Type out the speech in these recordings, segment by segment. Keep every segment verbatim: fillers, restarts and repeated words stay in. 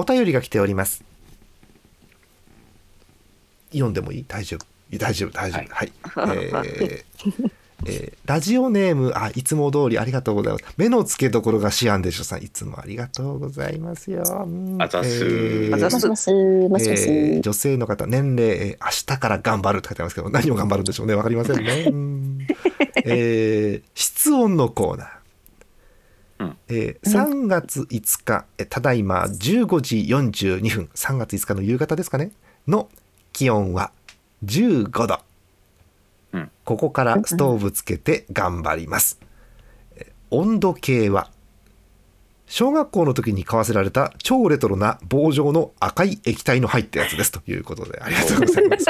お便りが来ております。読んでもいい？大丈夫大丈夫大丈夫、はい、はい、えーえー、ラジオネーム、あ、いつも通りありがとうございます。目の付けどころがシアンでしょさん、いつもありがとうございますよ。あざす、えー、あざす、えー、女性の方、年齢、えー、明日から頑張るって書いてますけど、何を頑張るんでしょうね、わかりませんねうん、えー、室温のコーナー、うんえー、さんがついつか、えー、ただいまじゅうごじよんじゅうにふん、さんがついつかの夕方ですかねの気温はじゅうごど、うん、ここからストーブつけて頑張ります、うん、温度計は小学校の時に買わせられた超レトロな棒状の赤い液体の入ったやつですということで、ありがとうございます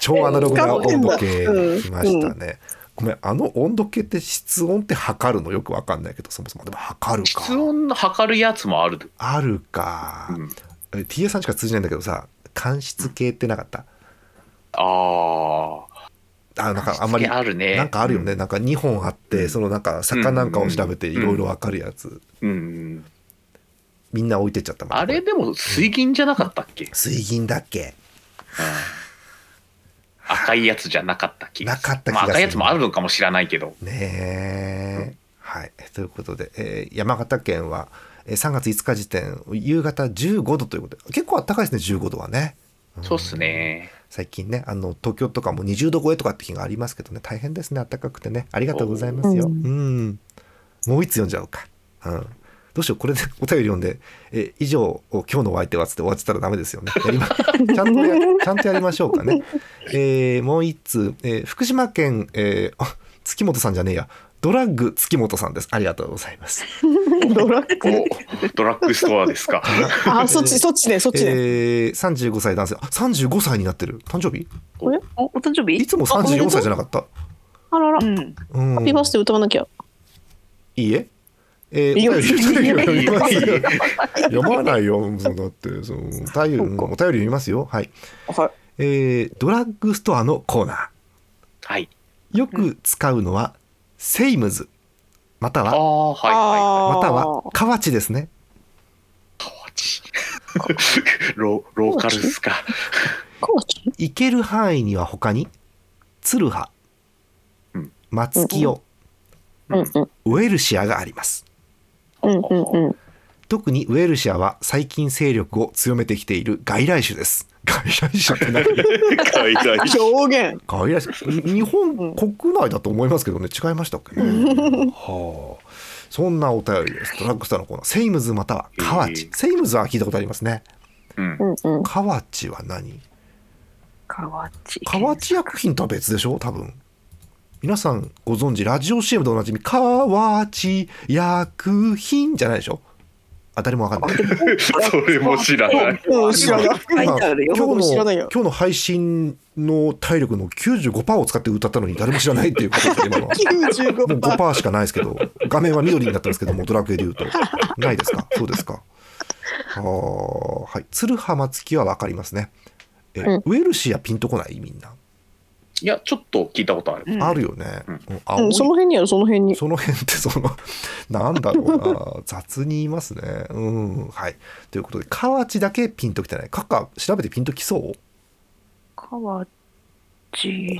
超アナログな温度計来ましたね、うんうん、ごめん、あの温度計って室温って測るのよく分かんないけど、そもそもでも測るか、室温の測るやつもあるあるか、うん、ティーエー さんしか通じないんだけどさ、間質計ってなかった？あああ、なんかあんまりあるね、なんかあるよね、うん、なんかにほんあって、そのなんか坂なんかを調べていろいろ分かるやつ、うんうんうん、みんな置いてっちゃった、あれでも水銀じゃなかったっけ、うん、水銀だっけ、うん、赤いやつじゃなかった気がする、なかった気がする、まあ、赤いやつもあるのかもしれないけどね、うん、はい、ということで、えー、山形県はさんがついつか時点夕方じゅうごどということで、結構あったかいですね、じゅうごどはね、うん、そうっすね、最近ね、あの東京とかもにじゅうど超えとかって日がありますけどね、大変ですね、暖かくてね、ありがとうございますよ、うん、もう一つ読んじゃおうか、うん、どうしよう、これでお便り読んで、え以上今日のお相手はつって終わってたらダメですよね、やりまちゃんとやちゃんとやりましょうかねえー、もう一つ、えー、福島県、えー、月本さんじゃねえや、ドラッグ月本さんです。ありがとうございます。ドラッグドラッグストアですか。あ、そっちそっちねそっちね。えー、さんじゅうごさい男性。さんじゅうごさいになってる。誕生日？おえ？お誕生日？いつもさんじゅうよんさいじゃなかった？あらら。うん。ハッピーバースデー歌わなきゃ。いいえ。えー、いいよ読まないよ。だってそのお便りお便り読みますよ。はい。はい、えー、ドラッグストアのコーナー。はい。よく使うのは。うん、セイムズまたは、はいはい、または河内ですね。河内ロ, ローカルっすか。行ける範囲には他に鶴葉、うん、松清、うんうん、ウェルシアがあります、うんうんうん、特にウェルシアは最近勢力を強めてきている外来種です。外来種って何？外来種表現。外来種。日本国内だと思いますけどね。違いましたっけね。はあ。そんなお便りです。ドラッグストアのコーナー。セイムズまたは河内。セイムズは聞いたことありますね。うん、河内は何？河内。河内薬品とは別でしょ。多分。皆さんご存知、ラジオ シーエム でおなじみ河内薬品じゃないでしょ。誰も分かんないそれも知らない。今日の、今日の配信の体力の きゅうじゅうごパーセント を使って歌ったのに誰も知らないっていうことです。今のは ごパーセント しかないですけど、画面は緑になったんですけども、ドラクエで言うとないですか。そうですか。あ、はい、鶴浜月は分かりますね。え、うん、ウェルシアピンとこない？みんな。いや、ちょっと聞いたことある、うん、あるよね、うん、青い、うん、その辺にある。その辺にその辺ってそのなんだろうな雑に言いますね、うん、はい。ということで河内だけピンときてない。カカ調べてピンときそう？河内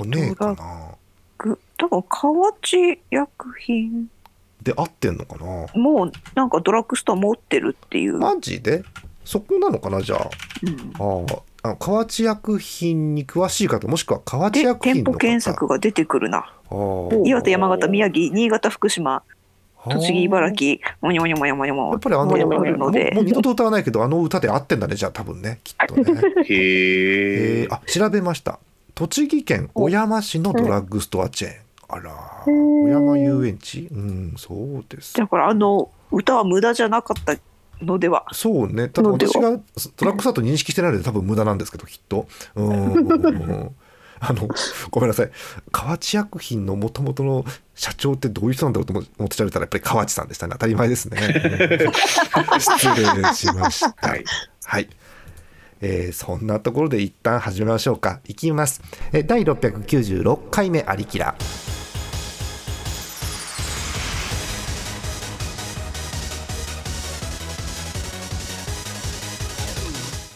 ドラッグ、多分河内薬品で合ってんのかな。もうなんかドラッグストア持ってるっていう。マジでそこなのかな。じゃあ、うん、ああ、あの河内薬品に詳しい方、もしくは河内薬品の方、店舗検索が出てくるな。岩手、山形、宮城、新潟、福島、栃木、茨城、もにょもにょもにょもにょもにょ、やっぱりあのもにょもにょもにょ、もう二度と歌わないけど、あの歌で合ってんだね。じゃあ多分ね、きっとねへえ。あ、調べました。栃木県小山市のドラッグストアチェーン。あら、小山遊園地。うん、そうです。だからあの歌は無駄じゃなかったのでは。そうね、多分私がトラックスタート認識してないので多分無駄なんですけど、きっとうーんあのごめんなさい、河内薬品の元々の社長ってどういう人なんだろうと思って調べたら、やっぱり河内さんでしたね。当たり前ですね失礼しました。はい、はい、えー、そんなところで一旦始めましょうか。いきます。え、だいろっぴゃくきゅうじゅうろっかいめ、アリキラ。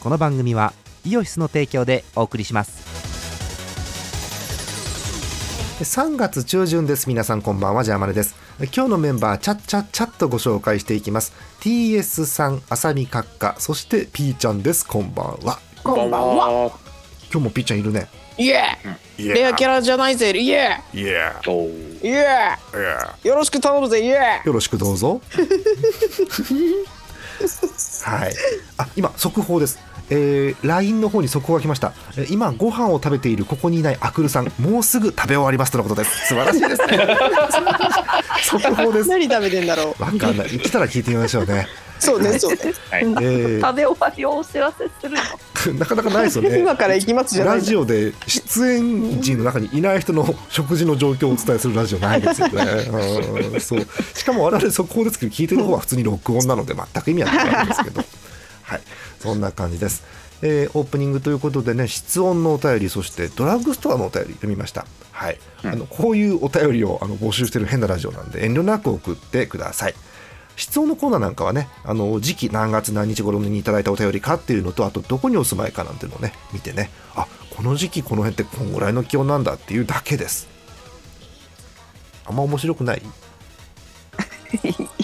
この番組はイオシスの提供でお送りします。さんがつ中旬です。皆さんこんばんは、ジャーマネです。今日のメンバーチャッチャッチャッとご紹介していきます。 ティーエス さん、あさみ閣下、そして P ちゃんです。こんばんは。こんばんは。今日も P ちゃんいるね。イエー、レアキャラじゃないぜ。イエーイエーイエー、よろしく頼むぜ。イエー、よろしくどうぞ。はい、あ、今速報です。えー、ライン の方に速報が来ました。今ご飯を食べているここにいないアクルさん、もうすぐ食べ終わりますとのことです。素晴らしいですね。速報です。何食べてんだろう、わかんない。来たら聞いてみましょうね。そうね、そうね、はい。えー、食べ終わりをお知らせするのなかなかないですよね。今から行きますじゃない。ラジオで出演陣の中にいない人の食事の状況をお伝えするラジオないですよね。あ、そう、しかも我々速報ですけど、聞いてる方は普通に録音なので全く意味はないんですけど。はい、そんな感じです。えー、オープニングということでね、室温のお便り、そしてドラッグストアのお便り読みました。はい、うん、あのこういうお便りをあの募集してる変なラジオなんで、遠慮なく送ってください。室温のコーナーなんかはね、あの時期何月何日頃にいただいたお便りかっていうのと、あとどこにお住まいかなんていうのをね見てね、あ、この時期この辺ってこんぐらいの気温なんだっていうだけです。あんま面白くない。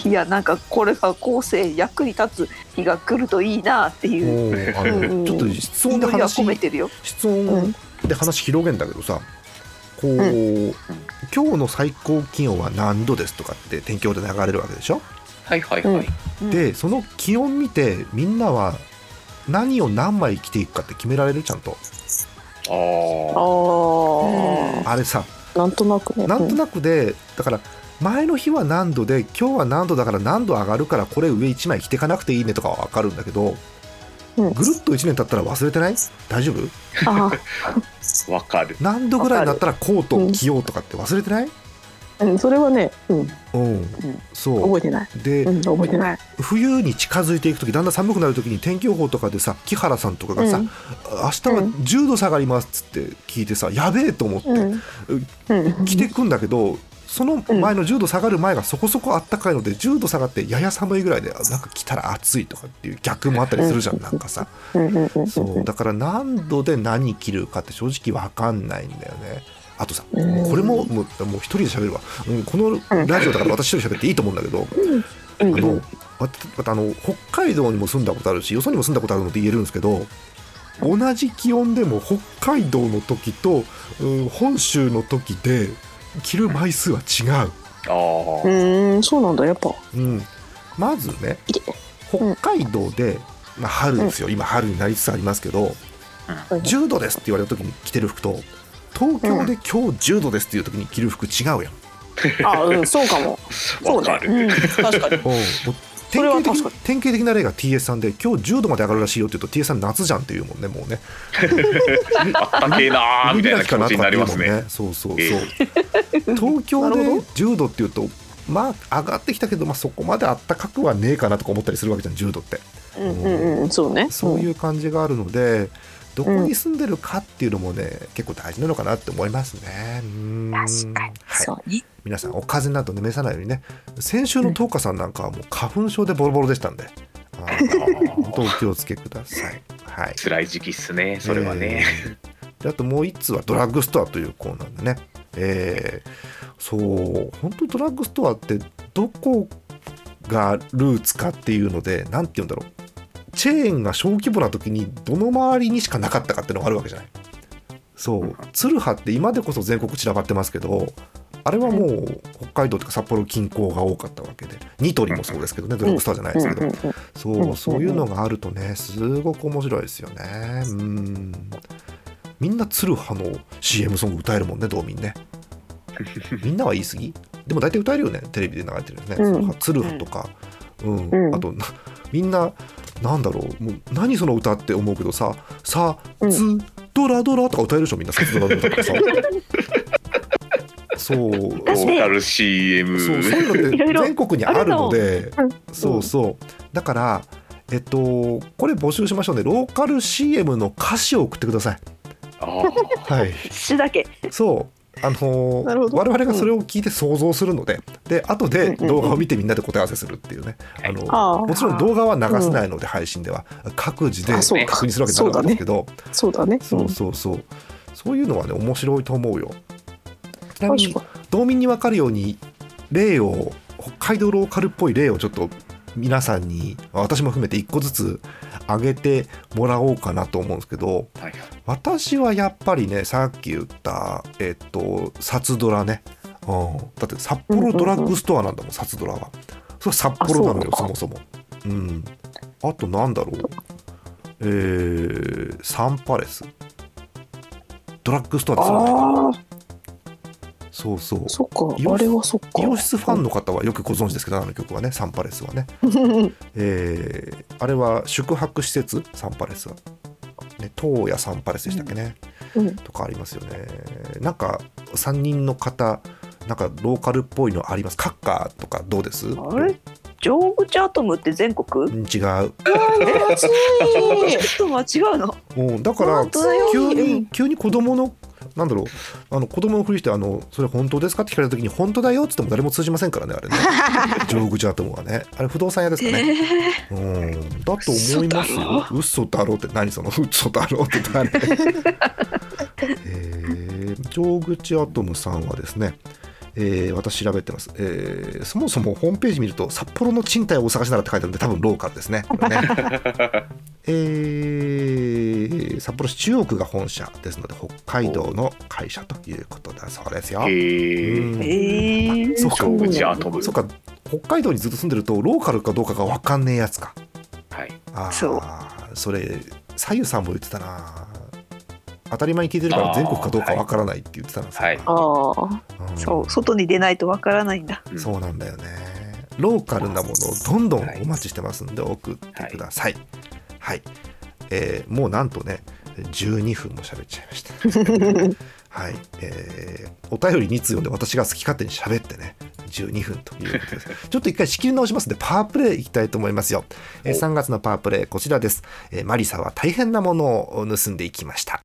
いや、なんかこれが後世役に立つ日が来るといいなっていう、あの、うん、ちょっと室温で話、室温で話広げんだけどさ、こう、うん、今日の最高気温は何度ですとかって天気予報で流れるわけでしょ。はいはいはい、うん、でその気温見てみんなは何を何枚着ていくかって決められる、ちゃんと。ああ、あれさ、なんとなく、ね、なんとなくで、だから前の日は何度で今日は何度だから何度上がるからこれ上いちまい着てかなくていいねとかは分かるんだけど、うん、ぐるっといちねん経ったら忘れてない？大丈夫？あ分かる。何度ぐらいになったらコートを着ようとかって忘れてない？うんうん、それはね、うん、うん、そう覚えてない。で、うん、覚えてない。冬に近づいていくとき、だんだん寒くなるときに天気予報とかでさ、木原さんとかがさ、うん、明日はじゅうど下がりますって聞いてさ、やべえと思って、うん、着てくんだけど、その前のじゅうど下がる前がそこそこあったかいので、じゅうど下がってやや寒いぐらいで、なんか来たら暑いとかっていう逆もあったりするじゃん、なんかさ。そうだから何度で何着るかって正直分かんないんだよね。あとさ、これももう一人で喋るわ、うん、このラジオだから私一人喋っていいと思うんだけど、あのまたあの北海道にも住んだことあるし、よそにも住んだことあるので言えるんですけど、同じ気温でも北海道の時と、うん、本州の時で着る枚数は違う。あ、うん、そうなんだ、やっぱ、うん、まずね、北海道で、まあ、春ですよ、うん、今春になりつつありますけど、うん、じゅうどですって言われた時に着てる服と、東京で今日じゅうどですっていう時に着る服違うやん、うん、あ、うん、そうかも。そうだ、うん、確かに。典型的、典型的な例が ティーエス さんで、今日じゅうどまで上がるらしいよって言うと ティーエス さん夏じゃんっていうもんね、もうね。あったけえなーみたいな気持ちになりますね。そうそうそう、えー、東京でじゅうどっていうと、まあ上がってきたけど、まあ、そこまであったかくはねえかなとか思ったりするわけじゃん、じゅうどって、うんうんうん、そうね、そういう感じがあるので、どこに住んでるかっていうのもね、うん、結構大事なのかなって思いますね。うん、確かに、はい、そうね。皆さんお風邪など、ね、召さないようにね。先週のトウカさんなんかはもう花粉症でボロボロでしたんで、うん、あ本当お気をつけください。はい、辛い時期っすね、それはね。えー、あともう一つはドラッグストアというコーナーでね、えー、そう本当ドラッグストアってどこがルーツかっていうので、なんて言うんだろう、チェーンが小規模な時にどの周りにしかなかったかっていうのがあるわけじゃない。そう、ツルハって今でこそ全国散らばってますけど、あれはもう北海道とか札幌近郊が多かったわけで、ニトリもそうですけどね、ドラッグストアじゃないですけど、そう、そういうのがあるとね、すごく面白いですよね。うん、みんなツルハの シーエム ソング歌えるもんね、道民ね。みんなは言い過ぎ？でも大体歌えるよね、テレビで流れてるよね、ツルハとか、うん、あとみんななんだろう、もう何その歌って思うけどさ、さつドラドラとか歌えるでしょ、みんなさつドラドラとかさ。そう、ローカル シーエム、 そうそういうのって全国にあるので、そうそう、だからえっとこれ募集しましょうね、ローカル シーエム の歌詞を送ってください。あ、はい、詞だけ。そうあのー、我々がそれを聞いて想像するので、うん、で後で動画を見てみんなで答え合わせするっていうね、うんうんうん、あのあもちろん動画は流せないので配信では、うん、各自で確認するわけになるんですけど、そうだね、そうそうそうそういうのはね面白いと思うよ。ちなみに道民に分かるように例を北海道ローカルっぽい例をちょっと皆さんに私も含めていっこずつ挙げてもらおうかなと思うんですけど、はい、私はやっぱりねさっき言ったえっと札ドラね、うん、だって札幌ドラッグストアなんだもん、うんうんうん、札ドラはそれは札幌なのよ そ, そもそも、うん、あとなんだろう、えー、サンパレスドラッグストアですよね。そうそうそっか、あれはそっか、イオシスファンの方はよくご存知ですけど、あの曲はねサンパレスはね、えー、あれは宿泊施設サンパレスは、ね、東屋サンパレスでしたっけね、うんうん、とかありますよね。なんかさんにんの方なんかローカルっぽいのあります？カッカーとかどうです？あれジョーグチアトムって全国？違う。ちょっと間違うの。うん、だから急に急に子供のなんだろうあの子供のふりしてあのそれ本当ですかって聞かれた時に本当だよって言っても誰も通じませんからねあれね。ジョーグチアトムはねあれ不動産屋ですかね。えー、うんだと思いますよ。嘘だろうって何その嘘だろうって誰？えー、ジョーグチアトムさんはですね。えー、私調べてます、えー、そもそもホームページ見ると札幌の賃貸をお探しならって書いてあるんで多分ローカルです ね, これね、えー、札幌市中央区が本社ですので北海道の会社ということだそうですよ。へー、そうか、そうか北海道にずっと住んでるとローカルかどうかが分かんねえやつか、はい、あそうそれさゆさんも言ってたな、当たり前に聞いてるから全国かどうかわからないって言ってたんですよ、はいはいうん、そう外に出ないとわからないんだ、うん、そうなんだよね。ローカルなものをどんどんお待ちしてますんで送ってください、はいはいえー、もうなんとねじゅうにふんも喋っちゃいましたはい、えー、お便りに通読んで私が好き勝手に喋ってねじゅうにふんということですちょっと一回仕切り直しますのでパワープレイいきたいと思いますよ、えー、さんがつのパワープレイこちらです、えー、マリサは大変なものを盗んでいきました。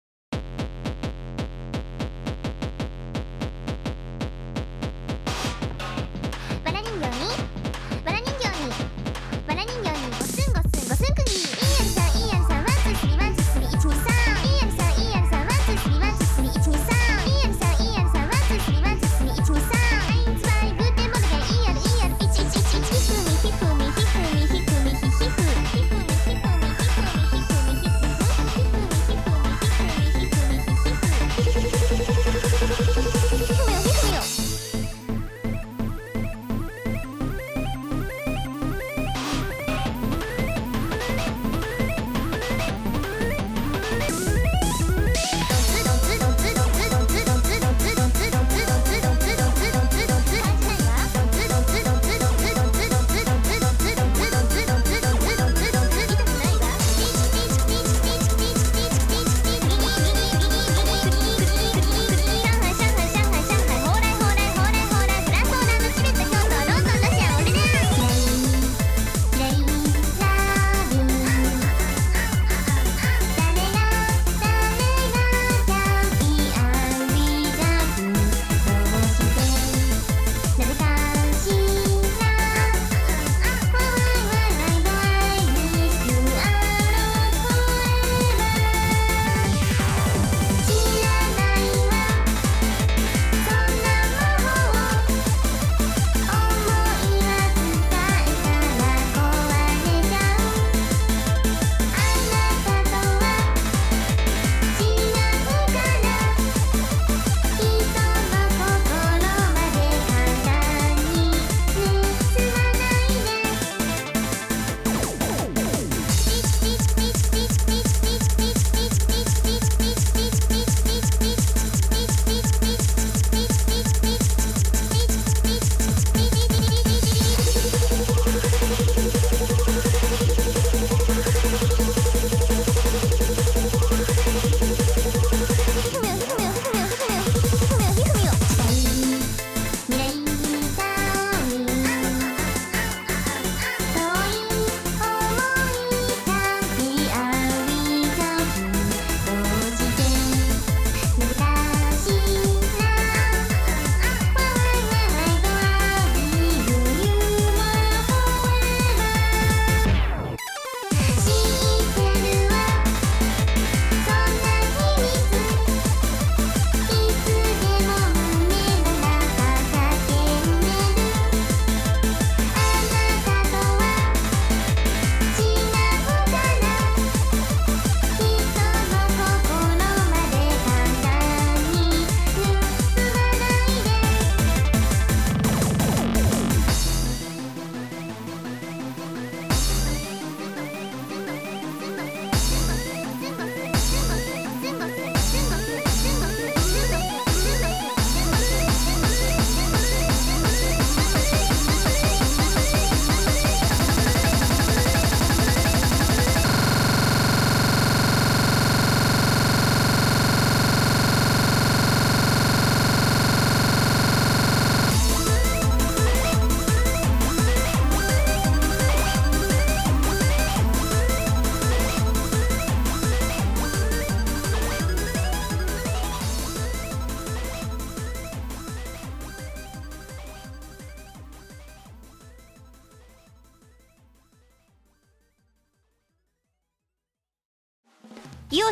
イオ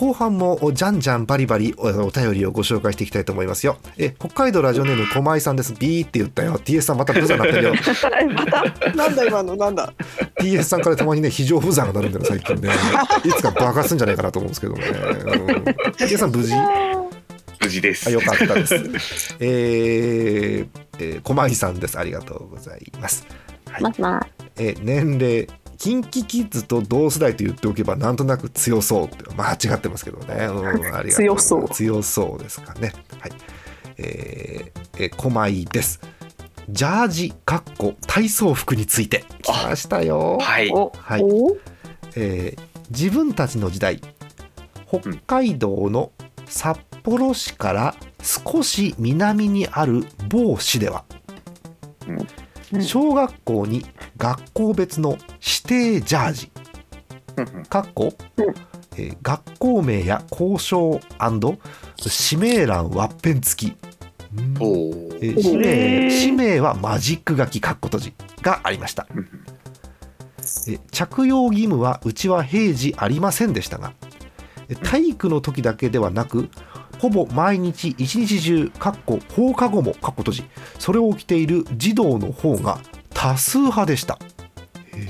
後半もじゃんじゃんバリバリ お, お便りをご紹介していきたいと思いますよ。え北海道ラジオネームこまいさんです。ビーって言ったよ ティーエス さん、またブザーになってるよまたなんだ今のなんだ ティーエス さんからたまにね非常ブザーがなるんだよ最近ねいつか爆発するんじゃないかなと思うんですけどね、うん、ティーエス さん無事無事です。あ、よかったです、えーえー、こまいさんです。ありがとうございます、はい、まずは、えー、年齢キンキキッズと同世代と言っておけばなんとなく強そうっていう、まあ違ってますけどね、うん、ありがとう強そう強そうですかね。はい、えー、えこまいです。ジャージかっこ体操服についてきましたよ。はい、はい、えー、自分たちの時代、北海道の札幌市から少し南にある某市では、うん小学校に学校別の指定ジャージかっこ、えー、学校名や校章&氏名欄ワッペン付き、うんえー、氏名、氏名はマジック書きかっことじがありました。えー、着用義務はうちは平時ありませんでしたが、体育の時だけではなくほぼ毎日一日中かっこ放課後もかっこ閉じそれを着ている児童の方が多数派でした。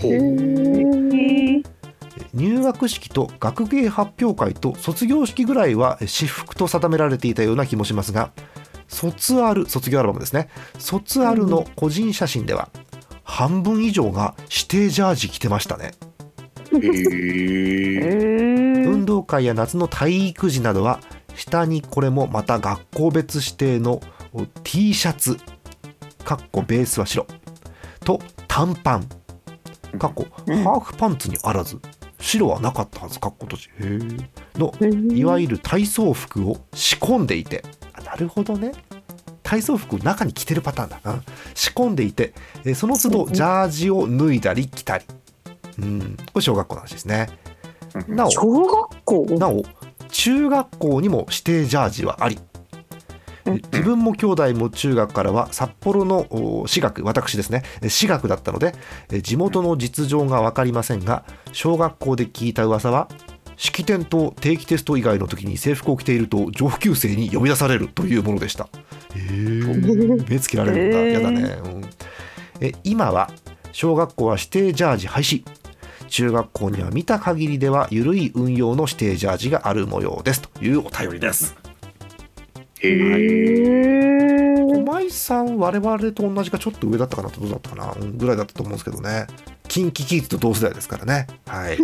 へえ。入学式と学芸発表会と卒業式ぐらいは私服と定められていたような気もしますが、卒アル、卒業アルバムですね、卒アルの個人写真では半分以上が指定ジャージ着てましたね。へえ。運動会や夏の体育時などは下にこれもまた学校別指定の T シャツかっこベースは白と短パンかっこハーフパンツにあらず白はなかったはずかっことしのいわゆる体操服を仕込んでいて、あ、なるほどね、体操服を中に着てるパターンだな、仕込んでいてその都度ジャージを脱いだり着たり、うん、これ小学校の話ですね。なお小学校なお中学校にも指定ジャージはあり、自分も兄弟も中学からは札幌の私学、私ですね、私学だったので地元の実情が分かりませんが、小学校で聞いた噂は式典と定期テスト以外の時に制服を着ていると上級生に呼び出されるというものでした。えー、目つけられるんだ、えー、やだね、うん、え今は小学校は指定ジャージ廃止、中学校には見た限りでは緩い運用の指定ジャージがある模様ですというお便りです。へー、はい、駒井さん我々と同じかちょっと上だったかな、どうだったかなぐらいだったと思うんですけどね、キンキキッズと同世代ですからね、はい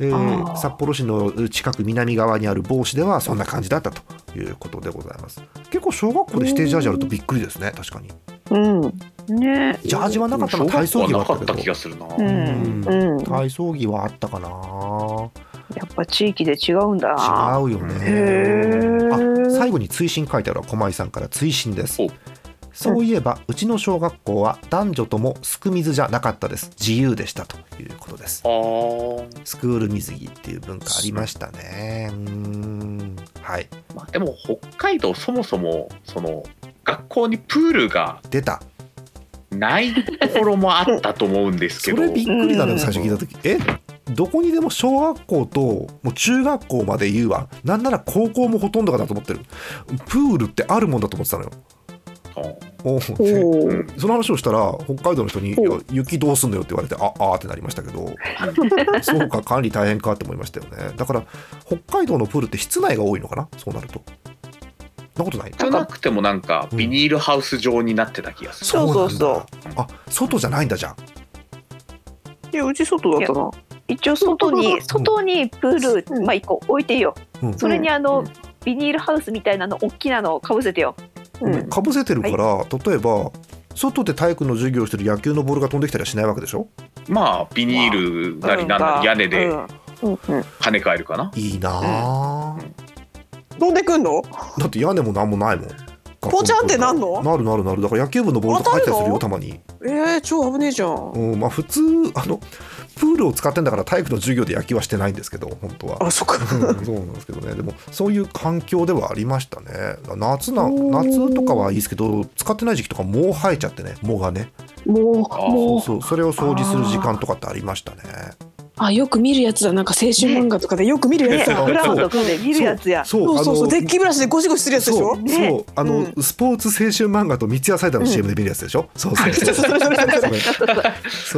えー、札幌市の近く南側にある某市ではそんな感じだったということでございます。結構小学校で指定ジャージあるとびっくりですね。確かに、うんね、ジャージはなかったの、体操着はあったけど、体操着はあったかな。やっぱ地域で違うんだ。違うよね。へ、あ、最後に追伸書いてあるわ。駒井さんから追伸です。そういえば、うん、うちの小学校は男女ともすく水じゃなかったです。自由でしたということです。あスクール水着っていう文化ありましたね。うーん、はい、まあ、でも北海道そもそもその学校にプールが出たないところもあったと思うんですけどそれびっくりだね、最初聞いた時。えどこにでも小学校ともう中学校まで言うわ、なんなら高校もほとんどかなと思ってる。プールってあるもんだと思ってたのよ。おお、その話をしたら北海道の人に雪どうすんのよって言われて、ああってなりましたけどそうか、管理大変かって思いましたよね。だから北海道のプールって室内が多いのかな、そうなると。なことない。じゃなくてもなんかビニールハウス状になってた気がする。うん、そうそうそう。あ、外じゃないんだじゃん。いやうち外だったな。一応外に外にプール、うん、まあ一個置いていいよ。うん、それにあの、うん、ビニールハウスみたいなの大きなのをかぶせてよ。うん、かぶせてるから、はい、例えば外で体育の授業をしてる野球のボールが飛んできたりはしないわけでしょ。まあビニールなりなんなり屋根で跳ね返るかな。うんうん、いいなあ。うん飛んでくんの？だって屋根もなんもないもん。ポチャンってなんの？なるなるなる。だから野球部のボールとか入ったりするよたまに。えー、超危ねえじゃん。うん、まあ普通あのプールを使ってんだから体育の授業で野球はしてないんですけど本当は。あ、そっか。そうなんですけどね。でもそういう環境ではありましたね。夏な夏とかはいいですけど使ってない時期とかもう生えちゃってね、藻がね。もうそうそうそれを掃除する時間とかってありましたね。あ、よく見るやつだ。なんか青春漫画とかでよく見るやつだ。ブラウンとかで見るやつや。そうそうそう。デッキブラシでゴシゴシするやつでしょ。そう、ね、そうあの、うん、スポーツ青春漫画と三ツ矢サイダーの シーエム で見るやつでしょ。そうそうそ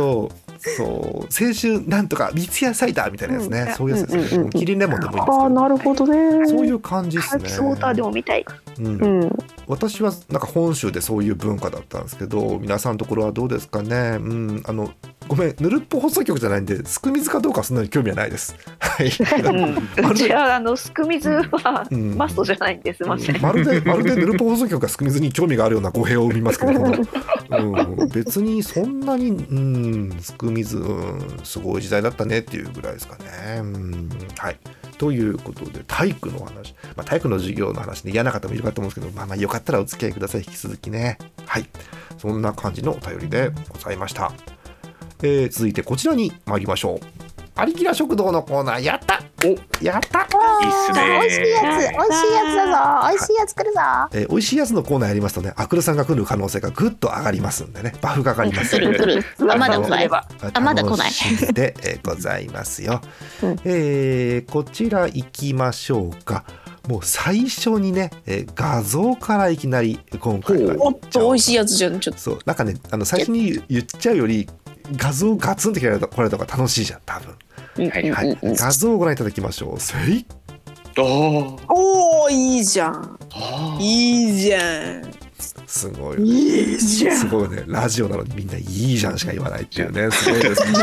う。青春なんとか三ツ矢サイダーみたいなやつね。うん、そういうやつですね。うんうん、キリンレモンでもいいんですけど、ね。あ、なるほどね。そういう感じですね。ソーターでも見たい。うんうん、私はなんか本州でそういう文化だったんですけど、皆さんのところはどうですかね。うん、あのごめんぬるっぽ放送局じゃないんで、すく水かどうかそんなに興味はないです。はい。うちはあのすく水はマストじゃないんです。ません。まるでまるでぬるっぽ放送局がすく水に興味があるような語弊を生みますけど、うん、別にそんなに、うん、すく水、うん、すごい時代だったねっていうぐらいですかね。うん、はい。ということで体育の話、まあ、体育の授業の話で、ね、嫌な方もいるかと思うんですけど、まあ、まあよかったらお付き合いください引き続きね。はい、そんな感じのお便りでございました。えー、続いてこちらに参りましょう。アリキラ食堂のコーナー、やったおやったいいっすね。おいしいやつ、おいしいやつだぞ、おいしいやつ来るぞ。えー、おいしいやつのコーナーやりますとね、アクルさんが来る可能性がぐっと上がりますんでね、バフが上がります来る来るあまだ来ないわあまだ来ないでございますよ。うんえー、こちら行きましょうか。もう最初にね、えー、画像からいきなり今回はおっとおいしいやつじゃん。ちょっとそうなんかね、あの最初に言っちゃうより画像ガツンってきられたこれとか楽しいじゃん多分。はいはい、画像をご覧いただきましょう。せいおおいいじゃんいいじゃんすごい、ね、いいじゃんすごいね。ラジオなのにみんないいじゃんしか言わないっていうね、すごいですね。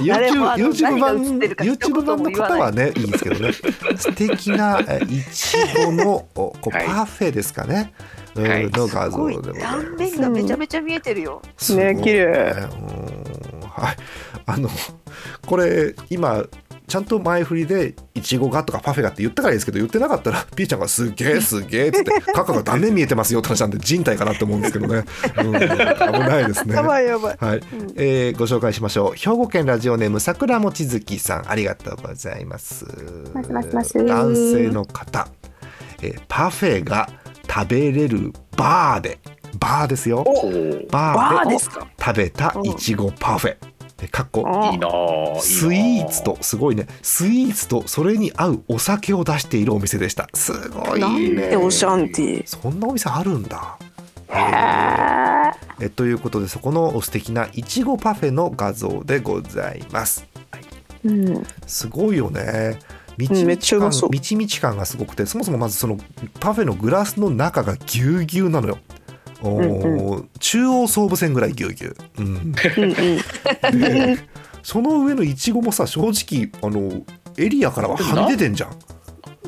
YouTube, YouTube, 版 YouTube 版の方はねいいんですけどね素敵ないちごのこう、はい、パフェですかねの画像でございます。断面がめちゃめちゃ見えてるよ、うん、ね綺麗。はい、あのこれ今ちゃんと前振りでいちごがとかパフェがって言ったからいいですけど、言ってなかったらピーちゃんがすげえすげえってカカが断面見えてますよって話なんで人体かなって思うんですけどね、うん、危ないですね。やばいやばい、はいえー、ご紹介しましょう。兵庫県ラジオネーム桜もちづきさん、ありがとうございます。ますますます男性の方、えー、パフェが食べれるバーでバーですよ。バーで食べたいちごパフェ、かっこいいなー、スイーツとすごいね、スイーツとそれに合うお酒を出しているお店でした。すごいね、なんてオシャンティー、そんなお店あるんだ。へーえということで、そこの素敵ないちごパフェの画像でございます。はいうん、すごいよね。みちみち感、うん、みちみち感がすごくて、そもそもまずそのパフェのグラスの中がぎゅうぎゅうなのよ。おうんうん、中央総武線ぐらいぎゅうぎゅう、うん、でその上のイチゴもさ、正直あのエリアからははみ出てんじゃん。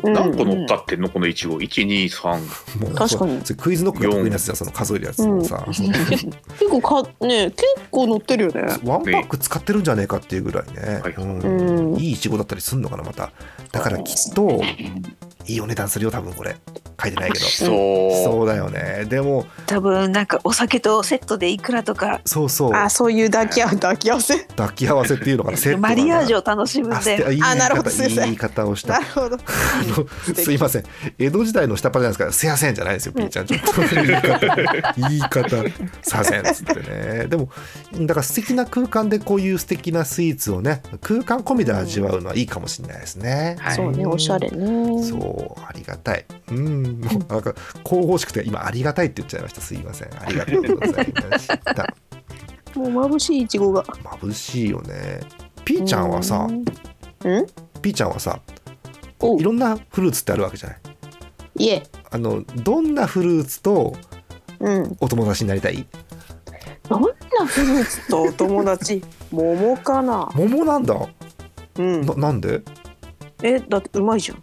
何個乗っかってんのこのイチゴ。いちにさんもう確かにクイズノックが得意なやつじゃん、その数えるやつのさ、うん、結構かね結構乗ってるよね。ワンパック使ってるんじゃねえかっていうぐらいね、はいうんうん、いいイチゴだったりすんのかなまた。だからきっといいお値段するよ多分これ書いてないけど。そうそうだよね。でも多分なんかお酒とセットでいくらとか、そうそうあそういう抱き合わせ抱き合わせ抱き合わせっていうのかなセットマリアージュを楽しむんで、あいい言い方、あなるほどいい言い方をした。なるほどあのすいません江戸時代の下っ端じゃないですか。すいませんじゃないですよピーちゃん、ちょっと言い方言い方させんつってね。でもだから素敵な空間でこういう素敵なスイーツをね空間込みで味わうのはいいかもしれないですね。うんはい、そうねおしゃれね。そうありがたい、うん、もうなんか神々しくて今ありがたいって言っちゃいました。すいませんありがとうございました。もう眩しいイチゴが眩しいよね。ピーちゃんはさ、うん、ピーちゃんはさいろんなフルーツってあるわけじゃない。いえあのどんなフルーツとお友達になりたい、うん、どんなフルーツとお友達桃かな。桃なんだ、うん、な, なんでえだってうまいじゃん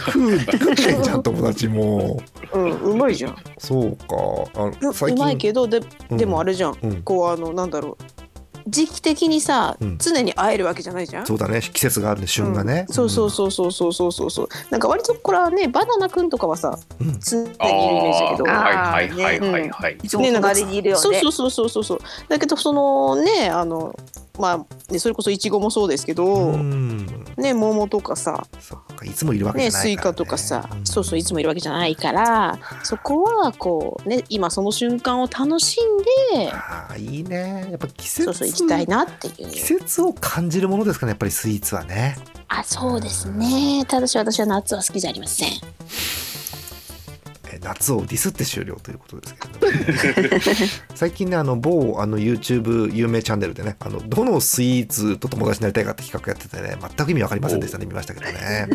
食ってんじゃん友達もう、うん、うまいじゃん。そうかあの最近うまいけど で, でもあれじゃん、うんうん、こうあのなんだろう時期的にさ、うん、常に会えるわけじゃないじゃん。そうだね、季節があるね、旬がね、うん、そうそうそうそうそうそうそうそう、なんか割とこれはね、バナナくんとかはさ、うん、常にいるイメージだけど、はいはいはいはいはい、ね、なんか隣にいるよね。そうそうそうそうそうそう、だけどそのね、あのまあ、それこそイチゴもそうですけど、うん、ね、桃とかさ、そうか、いつもいるわけじゃないからね、ね、スイカとかさ、うん、そうそう、いつもいるわけじゃないから、そこはこうね、今その瞬間を楽しんで、あ、いいね、やっぱ季節、そうそう、行きたいなっていう、季節を感じるものですかね、やっぱりスイーツはね。あ、そうですね。ただし私は夏は好きじゃありません。夏をディスって終了ということですけど、ね、最近ね、あの某あの YouTube 有名チャンネルでね、あのどのスイーツと友達になりたいかって企画やっててね、全く意味わかりませんでしたね、見ましたけどね、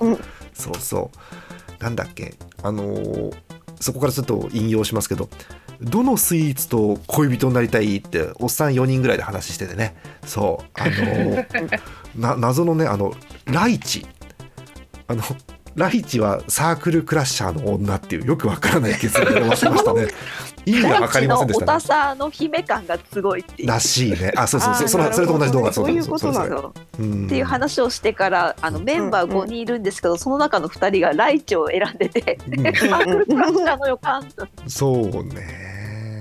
うん、そうそう、なんだっけ、あのー、そこからちょっと引用しますけど、どのスイーツと恋人になりたいっておっさんよにんぐらいで話しててね、そう、あのー、な謎のね、あのライチ、あのライチはサークルクラッシャーの女っていうよくわからない結論が出ましたね。意味がわかりませんでしたね。ライチのおたさの姫感がすごいっていうらしいね。あ、そうそうそう、それ、それと同じ動画、そういうことなのっていう話をしてから、あのメンバーごにんいるんですけど、うん、その中のふたりがライチを選んでて、うん、サークルクラッシャーの予感。そうね。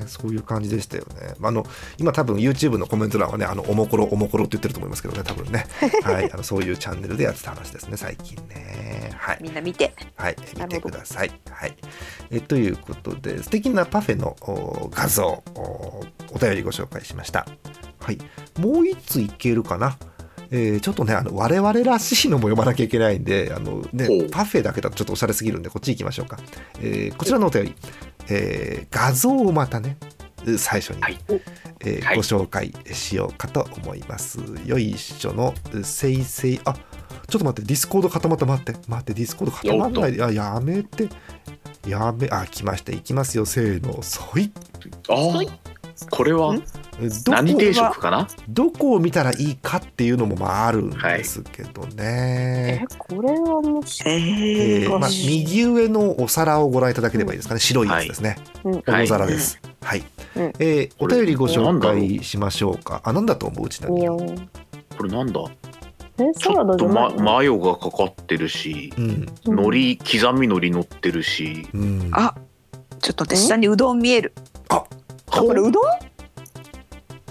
そういう感じでしたよね。あの今多分 YouTube のコメント欄はね、あのおもころおもころって言ってると思いますけどね、多分ね、はい、あのそういうチャンネルでやってた話ですね、最近ね、はい、みんな見て、はい、見てください、はい、えということで、素敵なパフェの画像 お, お便りご紹介しました、はい、もう一ついけるかな、えー、ちょっとね、あの我々らしいのも読まなきゃいけないんで、あの、ね、パフェだけだとちょっとおしゃれすぎるんで、こっち行きましょうか、えー、こちらのお便り、えー、画像をまたね、最初に、はい、えー、ご紹介しようかと思います、はい、よいしょのせいせい、あ、ちょっと待って、ディスコード固まった、待って待って、ディスコード固まんない、あ、やめて、やめ、あ、来ました、いきますよ、せーの、そい、あ、これは何定食かな、どこを見たらいいかっていうのもまああるんですけどね、はい、え、これはもし、えーまあ、右上のお皿をご覧いただければいいですかね、白いやつですね、はい、この皿です、はい、うん、えー、お便りご紹介しましょうか。あ、なんだと思う、ちなみにこれなんだ、え、サラダじゃない、ちょっと、ま、マヨがかかってるし、うん、海苔、刻み海苔乗ってるし、うん、あ、ちょっと待って、下にうどん見える、あ、これうどん？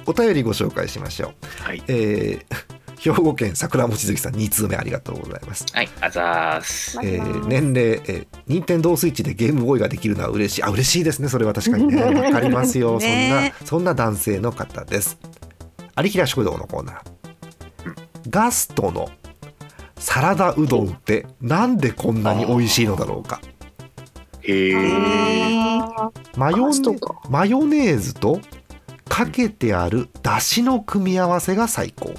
お便りご紹介しましょう、はい、えー、兵庫県桜餅月さん、に通目ありがとうございます、はい、あざーす、えー、年齢、えー、任天堂スイッチでゲームボーイができるのは嬉しい、あ、嬉しいですね、それは確かにね、わかりますよそんな、そんな男性の方です。有平食堂のコーナー、ガストのサラダうどんってなんでこんなに美味しいのだろうか。へえ。マヨネ、マヨネーズとかけてあるだしの組み合わせが最高。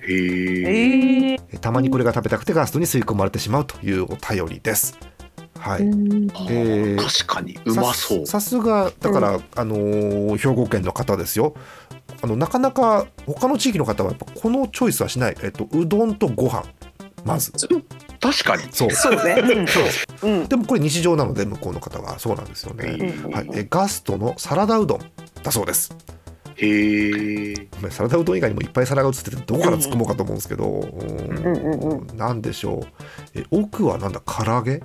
へえ。たまにこれが食べたくてガストに吸い込まれてしまうというお便りです。はい。えー、確かにうまそう。さすがだから、うん、あのー、兵庫県の方ですよ。あのなかなか他の地域の方はやっぱこのチョイスはしない。えっとうどんとご飯まず。確かにそうそうね、うん、そう、うん、でもこれ日常なので向こうの方はそうなんですよね、うん、はい、えガストのサラダうどんだそうです。へえ。サラダうどん以外にもいっぱい皿が映っててどこから突っ込もうかと思うんですけど、うん、なんでしょう、え奥はなんだ、唐揚げ、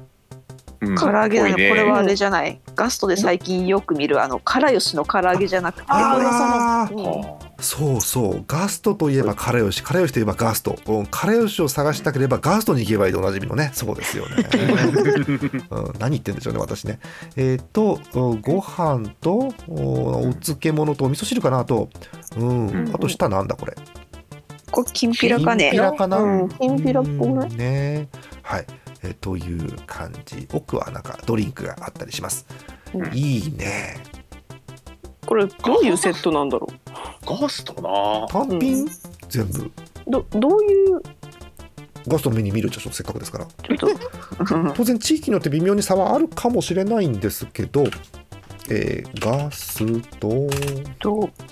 うん、唐揚げなの、ね、これはあれじゃない、ガストで最近よく見るあのからよしの唐揚げじゃなくて、あ、あそうそう、ガストといえばからよし、からよしといえばガスト、からよしを探したければガストに行けばいいでおなじみのね、そうですよね、うん、何言ってんでしょうね私ね、えー、とご飯と お, お漬物とお味噌汁かなと、うんうん、あと下なんだこれ、これきんぴらかね、きんぴらかな、うん、きんぴらっぽいね、はい、えー、という感じ。奥はなんかドリンクがあったりします、うん、いいね。これどういうセットなんだろう、ガストな単品、うん、全部 ど, どういうガストのメニュー見ると、ちょっとせっかくですからちょっと当然地域によって微妙に差はあるかもしれないんですけど、えー、ガスト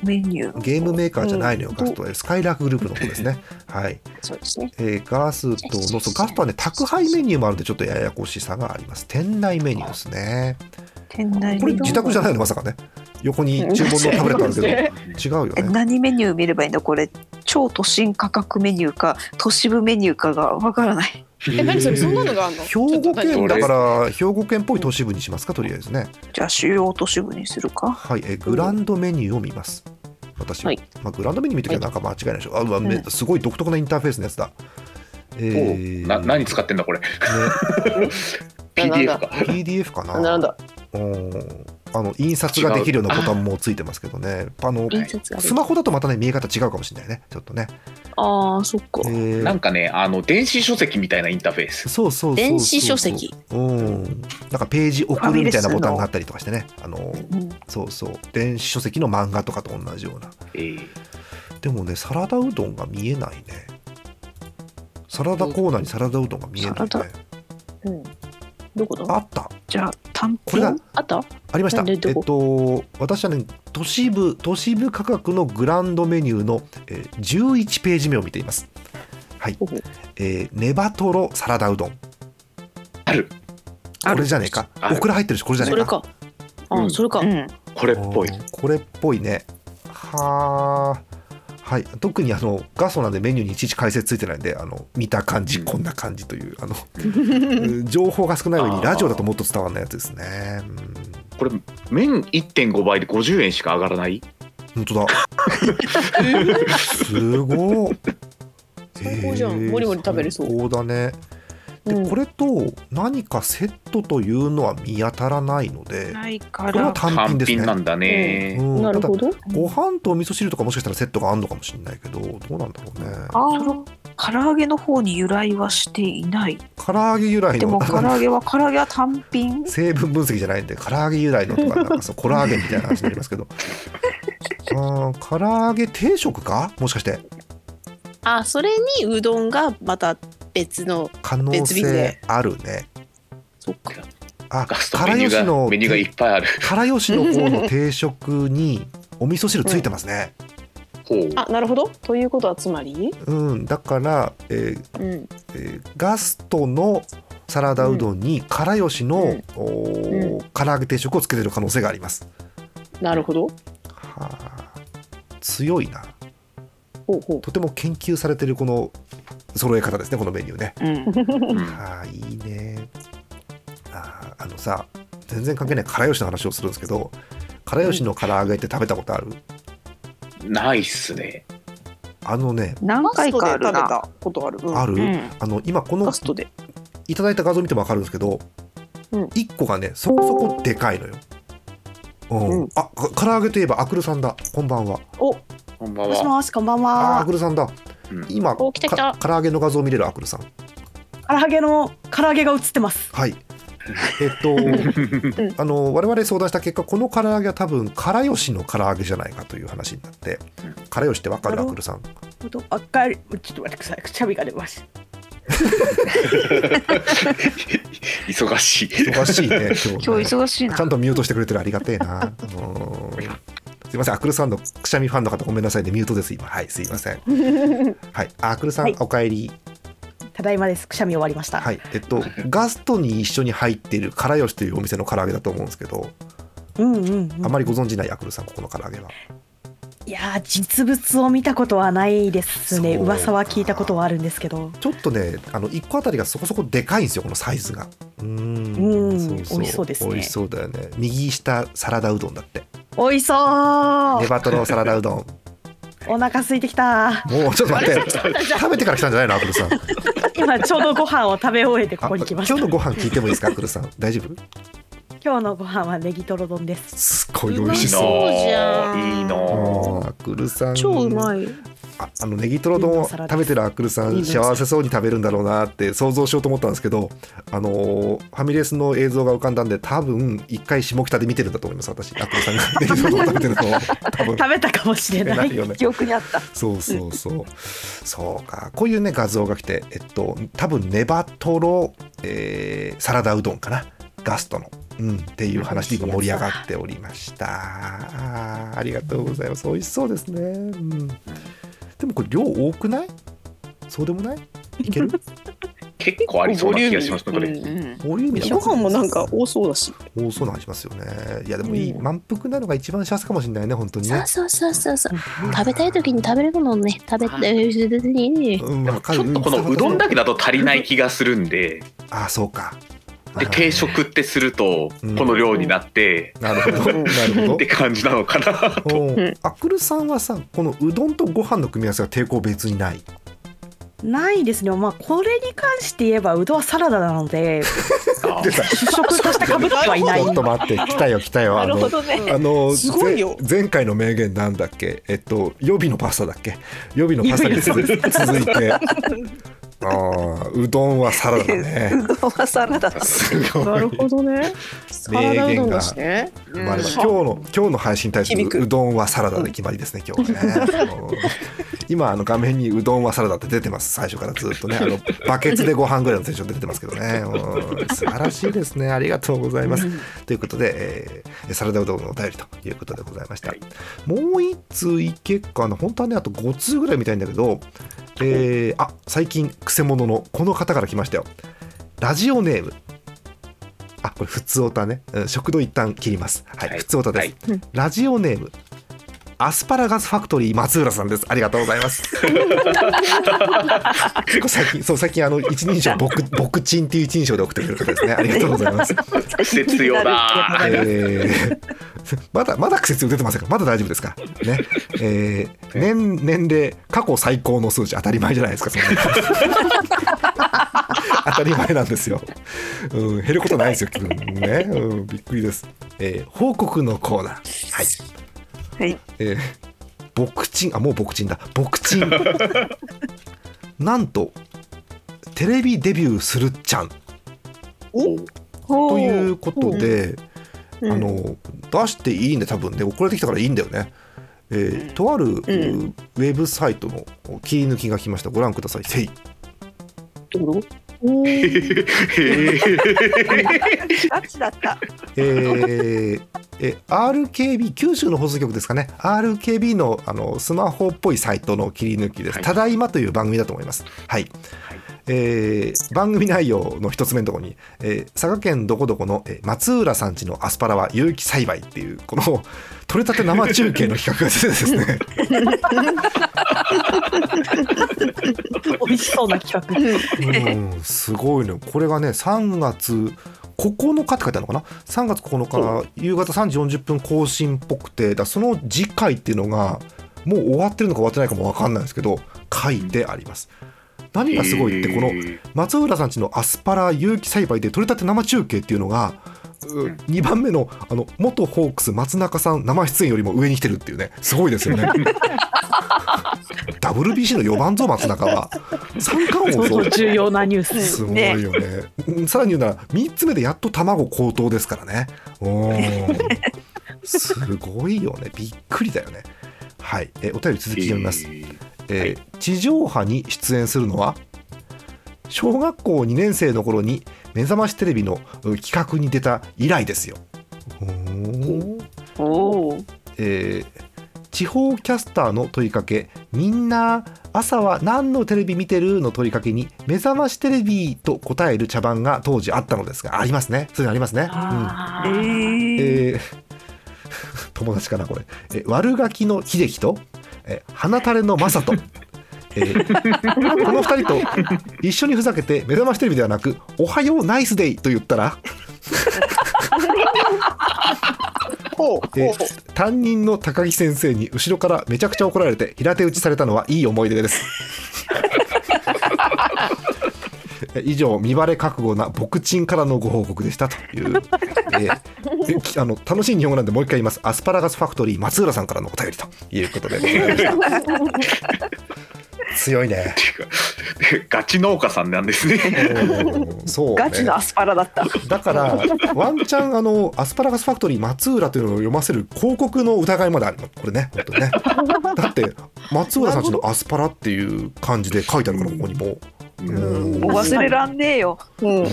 メニュー、ゲームメーカーじゃないのよ、うん、ガストはスカイラークグループの方ですねはい、そうですね、えー、ガストの、そうガストはね宅配メニューもあるんでちょっとややこしさがあります。店内メニューですね。店内これ自宅じゃないのまさかね。横に注文のタブレットあるけど違うよね。何メニュー見ればいいんだこれ。超都心価格メニューか都市部メニューかがわからない。え、何それ、そんなのがあるの。兵庫県だから兵庫県っぽい都市部にしますか、とりあえずね。じゃあ主要都市部にするか。はい、えグランドメニューを見ます私、はい。まあ、グランドメニュー見ときはなんか間違いないでしょ、はい。あ、うん、すごい独特なインターフェースのやつだ、えー、な何使ってんだこれ、ね、ピーディーエフ か ピーディーエフ かな。なんだ、あの印刷ができるようなボタンもついてますけどね。あのスマホだとまたね見え方違うかもしれないね、ちょっとね。ああ、そっか、えー、なんかね、あの電子書籍みたいなインターフェース。そうそうそうそう、電子書籍、うん、なんかページ送るみたいなボタンがあったりとかしてね、あの、うん、そうそう、電子書籍の漫画とかと同じような、えー、でもねサラダうどんが見えないね。サラダコーナーにサラダうどんが見えないね、うん。どこだ。あった。じゃあ単品あったありました。えっと私はね都市部都市部価格のグランドメニューの、えー、じゅういちページ目を見ています。はい、えー、ネバトロサラダうどんある。これじゃねえか。オクラ入ってるしこれじゃねえか。それか、あ、うん、それか、うん、これっぽいこれっぽいね。はー、はい、特にあのガソなんでメニューにいちいち解説ついてないんで、あの見た感じこんな感じという、あの情報が少ない上にラジオだともっと伝わらないやつですね、うん、これ麺 いってんご 倍でごじゅうえんしか上がらない。本当だすごい最高じゃん、えー、もりもり食べれそう。そうだね。で、うん、これと何かセットというのは見当たらないので、ないからこれは単品ですね。単品なんだね、うんうん、なるほど。ご飯と味噌汁とかもしかしたらセットがあるのかもしれないけど、どうなんだろうね。あ、唐揚げの方に由来はしていない。唐揚げ由来の、でも唐揚げは唐揚げは単品成分分析じゃないんで唐揚げ由来のとかなんかそうコラーゲンみたいな話になりますけどあ、唐揚げ定食かもしかして。あ、それにうどんがまた別の可能性あるね。そっか。あ、からよしのメニューがいっぱいある。からよしの方の定食にお味噌汁ついてますね。うんうん、あ、なるほど。ということはつまり？うん。だから、えーうんえー、ガストのサラダうどんにからよしの、うんうん、から揚げ定食をつけてる可能性があります。なるほど。はあ、強いな。ほうほう。とても研究されてるこの揃え方ですねこのメニューね、うん、はあ、いいね。 あ, あのさ全然関係ないからよしの話をするんですけど、からよしの唐揚げって食べたことある？ないっすね。あのね何回かあるな。食べたことある、うん、ある、うん、あの今このでいただいた画像見ても分かるんですけど、うん、いっこがねそこそこでかいのよ、うんうん、あ、唐揚げといえばアクルさんだ。こんばんは。お、こんばんは。もしもし、こんばんは。あ、アクルさんだ。今唐揚げの画像を見れるアクルさん。唐揚げの唐揚げが映ってます。はい。えっとあの我々相談した結果、この唐揚げは多分からよしの唐揚げじゃないかという話になって、からよしってわかるアクルさん。あ、かる。ちょっと待ってください。くしゃみが出ます。忙しい。忙しいね。今日ね。今日忙しいな。ちゃんとミュートしてくれてる、ありがてえな。すいません、アクルさんのくしゃみファンの方ごめんなさいね、ミュートです今。はい、すいませんはい、アクルさん、はい、おかえり。ただいまです。くしゃみ終わりました。はい、えっとガストに一緒に入っているからよしというお店の唐揚げだと思うんですけど、うんうん、うん、あまりご存じないアクルさん、ここの唐揚げは。いや、実物を見たことはないですね。噂は聞いたことはあるんですけど、ちょっとね、あのいっこあたりがそこそこでかいんですよ、このサイズが。うーん、うん、そうそう、美味しそうですね。美味しそうだよね。右下サラダうどんだって。おいしそう。ネバトロサラダうどん。お腹空いてきた。もうちょっと待って。食べてから来たんじゃないのアクルさん。今ちょうどご飯を食べ終えてここに来ました。今日のご飯聞いてもいいですかアクルさん。大丈夫？今日のご飯はネギトロ丼です。すごい美味しそう。うまそうじゃん。いいの。アクルさん。超うまい。あ、あのネギトロ丼を食べてるアクルさん幸せそうに食べるんだろうなって想像しようと思ったんですけど、あのー、ファミレスの映像が浮かんだんで、多分一回下北で見てるんだと思います。私アクルさんがネギトロ丼食べてると多分食べたかもしれない、ね、記憶にあった。そうそうそうそうか、こういうね画像が来て、えっと多分ネバトロ、えー、サラダうどんかな、ガストの、うん、っていう話で盛り上がっておりました。 あ, ありがとうございます。美味しそうですね、うん。でもこれ量多くない？そうでもない？いける？結構ありそうな気がしますね、これ。ボリューミーな。ご飯もなんか多そうだし。多そうな味しますよね。いやでもいい、うん、満腹なのが一番幸せかもしれないね、本当にね。そうそうそうそう。食べたい時に食べれるものをね、食べて別に。うん、でもちょっとこのうどんだけだと足りない気がするんで。ああ、そうか。で定食ってするとこの量になって、うん、なるほどなるほどって感じなのかなと。あくるさんはさ、このうどんとご飯の組み合わせは抵抗別にないないですね、まあ、これに関して言えばうどんはサラダなので主食として被ってはいない。ちょっと待って、来たよ来たよ、あの、ね、あのすごいよ、前回の名言なんだっけ、えっと予備のパスタだっけ、予備のパスタに続いてあ、うどんはサラダね。うどんはサラダだ。なるほどね。名言が生まれました。今日の今日の配信対象、うどんはサラダで決まりですね。今日ね。今あの画面にうどんはサラダって出てます。最初からずっとね、あのバケツでご飯ぐらいのテンションで出てますけどね。素晴らしいですね。ありがとうございます。ということで、えー、サラダうどんのお便りということでございました。はい、もう一通いけっかな。本当はね、あとご通ぐらい見たいんだけど、えー、あ、最近くせ者のこの方から来ましたよ。ラジオネーム、あ、これふつおたね、うん、食堂一旦切ります。はい、はい、ふつおたです、はい、ラジオネームアスパラガスファクトリー松浦さんです。ありがとうございます最近、そう、最近あの一人称僕僕チンっていう一人称で送ってくれる方ですね。ありがとうございます節用だ、えー、まだまだ節用出てませんか、まだ大丈夫ですかね、えー、年年齢過去最高の数字、当たり前じゃないですかそんな当たり前なんですよ、うん、減ることないですよ、ね、うん、びっくりです、えー、報告のコーナー、はいはい、えー、ボクチン、あ、もうボクチンだ、ボクチンなんとテレビデビューするっちゃんということで、うん、あの出していいんで、多分ね送られてきたからいいんだよね、えー、とある、うん、ウェブサイトの切り抜きが来ました。ご覧ください。せいガチだった、えーえ アールケービー 九州の放送局ですかね、 アールケービー の, あのスマホっぽいサイトの切り抜きです、はい、ただいまという番組だと思います、はいはい、えー、番組内容の一つ目のところに、えー、佐賀県どこどこの、えー、松浦さん家のアスパラは有機栽培っていう、この取れたて生中継の企画が出てですね美味しそうな企画、うん、すごいねこれがね、さんがつここのかって書いてあるのかな、さんがつここのか夕方さんじよんじゅっぷん更新っぽくて、だその次回っていうのがもう終わってるのか終わってないかも分かんないんですけど書いてあります。何がすごいって、この松浦さん家のアスパラ有機栽培で取れたて生中継っていうのがにばんめ の, あの元ホークス松中さん生出演よりも上に来てるっていうね、すごいですよねダブリュービーシー のよばんぞ松中は三冠王、そう重要なニュースすごいよね、うん、さらに言うならみっつめでやっと卵高騰ですからね、おすごいよね、びっくりだよね。はい、えお便り続き読みます、えーえーはい、地上波に出演するのは小学校にねんせいの頃に目覚ましテレビの企画に出た以来ですよ。おお、えー、地方キャスターの問いかけ、みんな朝は何のテレビ見てるの問いかけに目覚ましテレビと答える茶番が当時あったのですが、ありますね、そういうのありますね、うん、えーえー、友達かなこれ、え悪ガキの秀樹とえ花垂れの雅人えー、このふたりと一緒にふざけて目覚ましテレビではなくおはようナイスデイと言ったらえ担任の高木先生に後ろからめちゃくちゃ怒られて平手打ちされたのはいい思い出です以上、見バレ覚悟なボクチンからのご報告でしたという、えー、あの楽しい日本語なんでもう一回言います。アスパラガスファクトリー松浦さんからのお便りということでございました強いね。ガチ農家さんなんですね。そうね、ガチのアスパラだった。だからワンチャンあのアスパラガスファクトリー松浦というのを読ませる広告の疑いまであるの。これね、本当ね。だって松浦さんちのアスパラっていう感じで書いてあるからここにも。うん、もう忘れらんねえよ。うん、ね、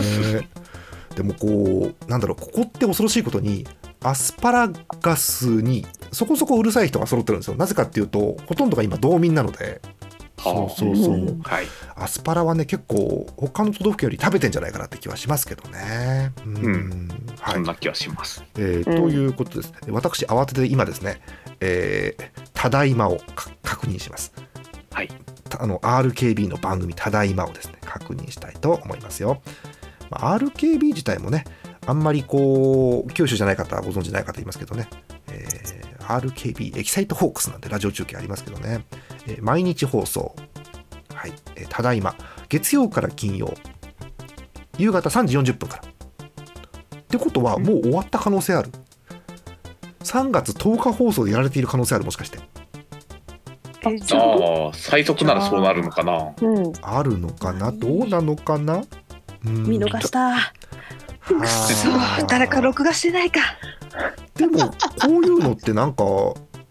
でもこうなんだろう、ここって恐ろしいことにアスパラガスにそこそこうるさい人が揃ってるんですよ。なぜかっていうとほとんどが今道民なので。そうそうそう、うんはい、アスパラはね結構他の都道府県より食べてんじゃないかなって気はしますけどね、うんうんはい、そんな気はします、えー、ということですね、うん、私慌てて今ですね、えー、ただいまを確認します、はい、あの アールケービー の番組ただいまをですね確認したいと思いますよ。まあ、アールケービー 自体もねあんまりこう九州じゃない方はご存知ない方いますけどね、えー、アールケービー エキサイトホークスなんてラジオ中継ありますけどね、えー、毎日放送、はいえー、ただいま月曜から金曜夕方さんじよんじゅっぷんからってことはもう終わった可能性ある、さんがつとおか放送でやられている可能性ある、もしかしてああ最速ならそうなるのかな、うん、あるのかなどうなのかな、うん、見逃したくそ誰か録画してないか。でもこういうのってなんか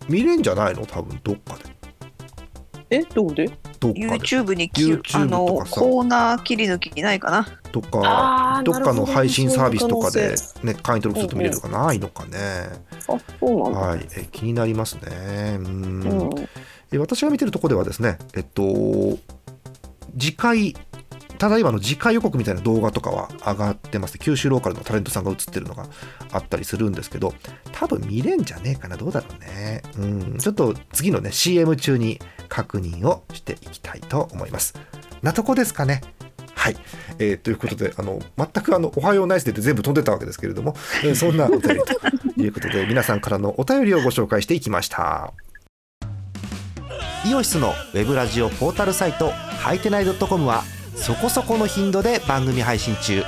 見れんじゃないの多分どっかでえどこでどっかで YouTube にき YouTube あのコーナー切り抜きないかなとかどっかの配信サービスとかで、ね、会員登録すると見れるとかないのかね、うんうん、あそうなんだ、はい、え気になりますねうん、うん、え私が見てるとこではですねえっと次回ただいまの次回予告みたいな動画とかは上がってます、ね、九州ローカルのタレントさんが映ってるのがあったりするんですけど多分見れんじゃねえかなどうだろうねうんちょっと次のね シーエム 中に確認をしていきたいと思いますなとこですかねはい、えー、ということであの全くあのおはようナイスデーって全部飛んでたわけですけれどもそんなお便りということで皆さんからのお便りをご紹介していきました。イオシスのウェブラジオポータルサイトハイテナイ .com はそこそこの頻度で番組配信中。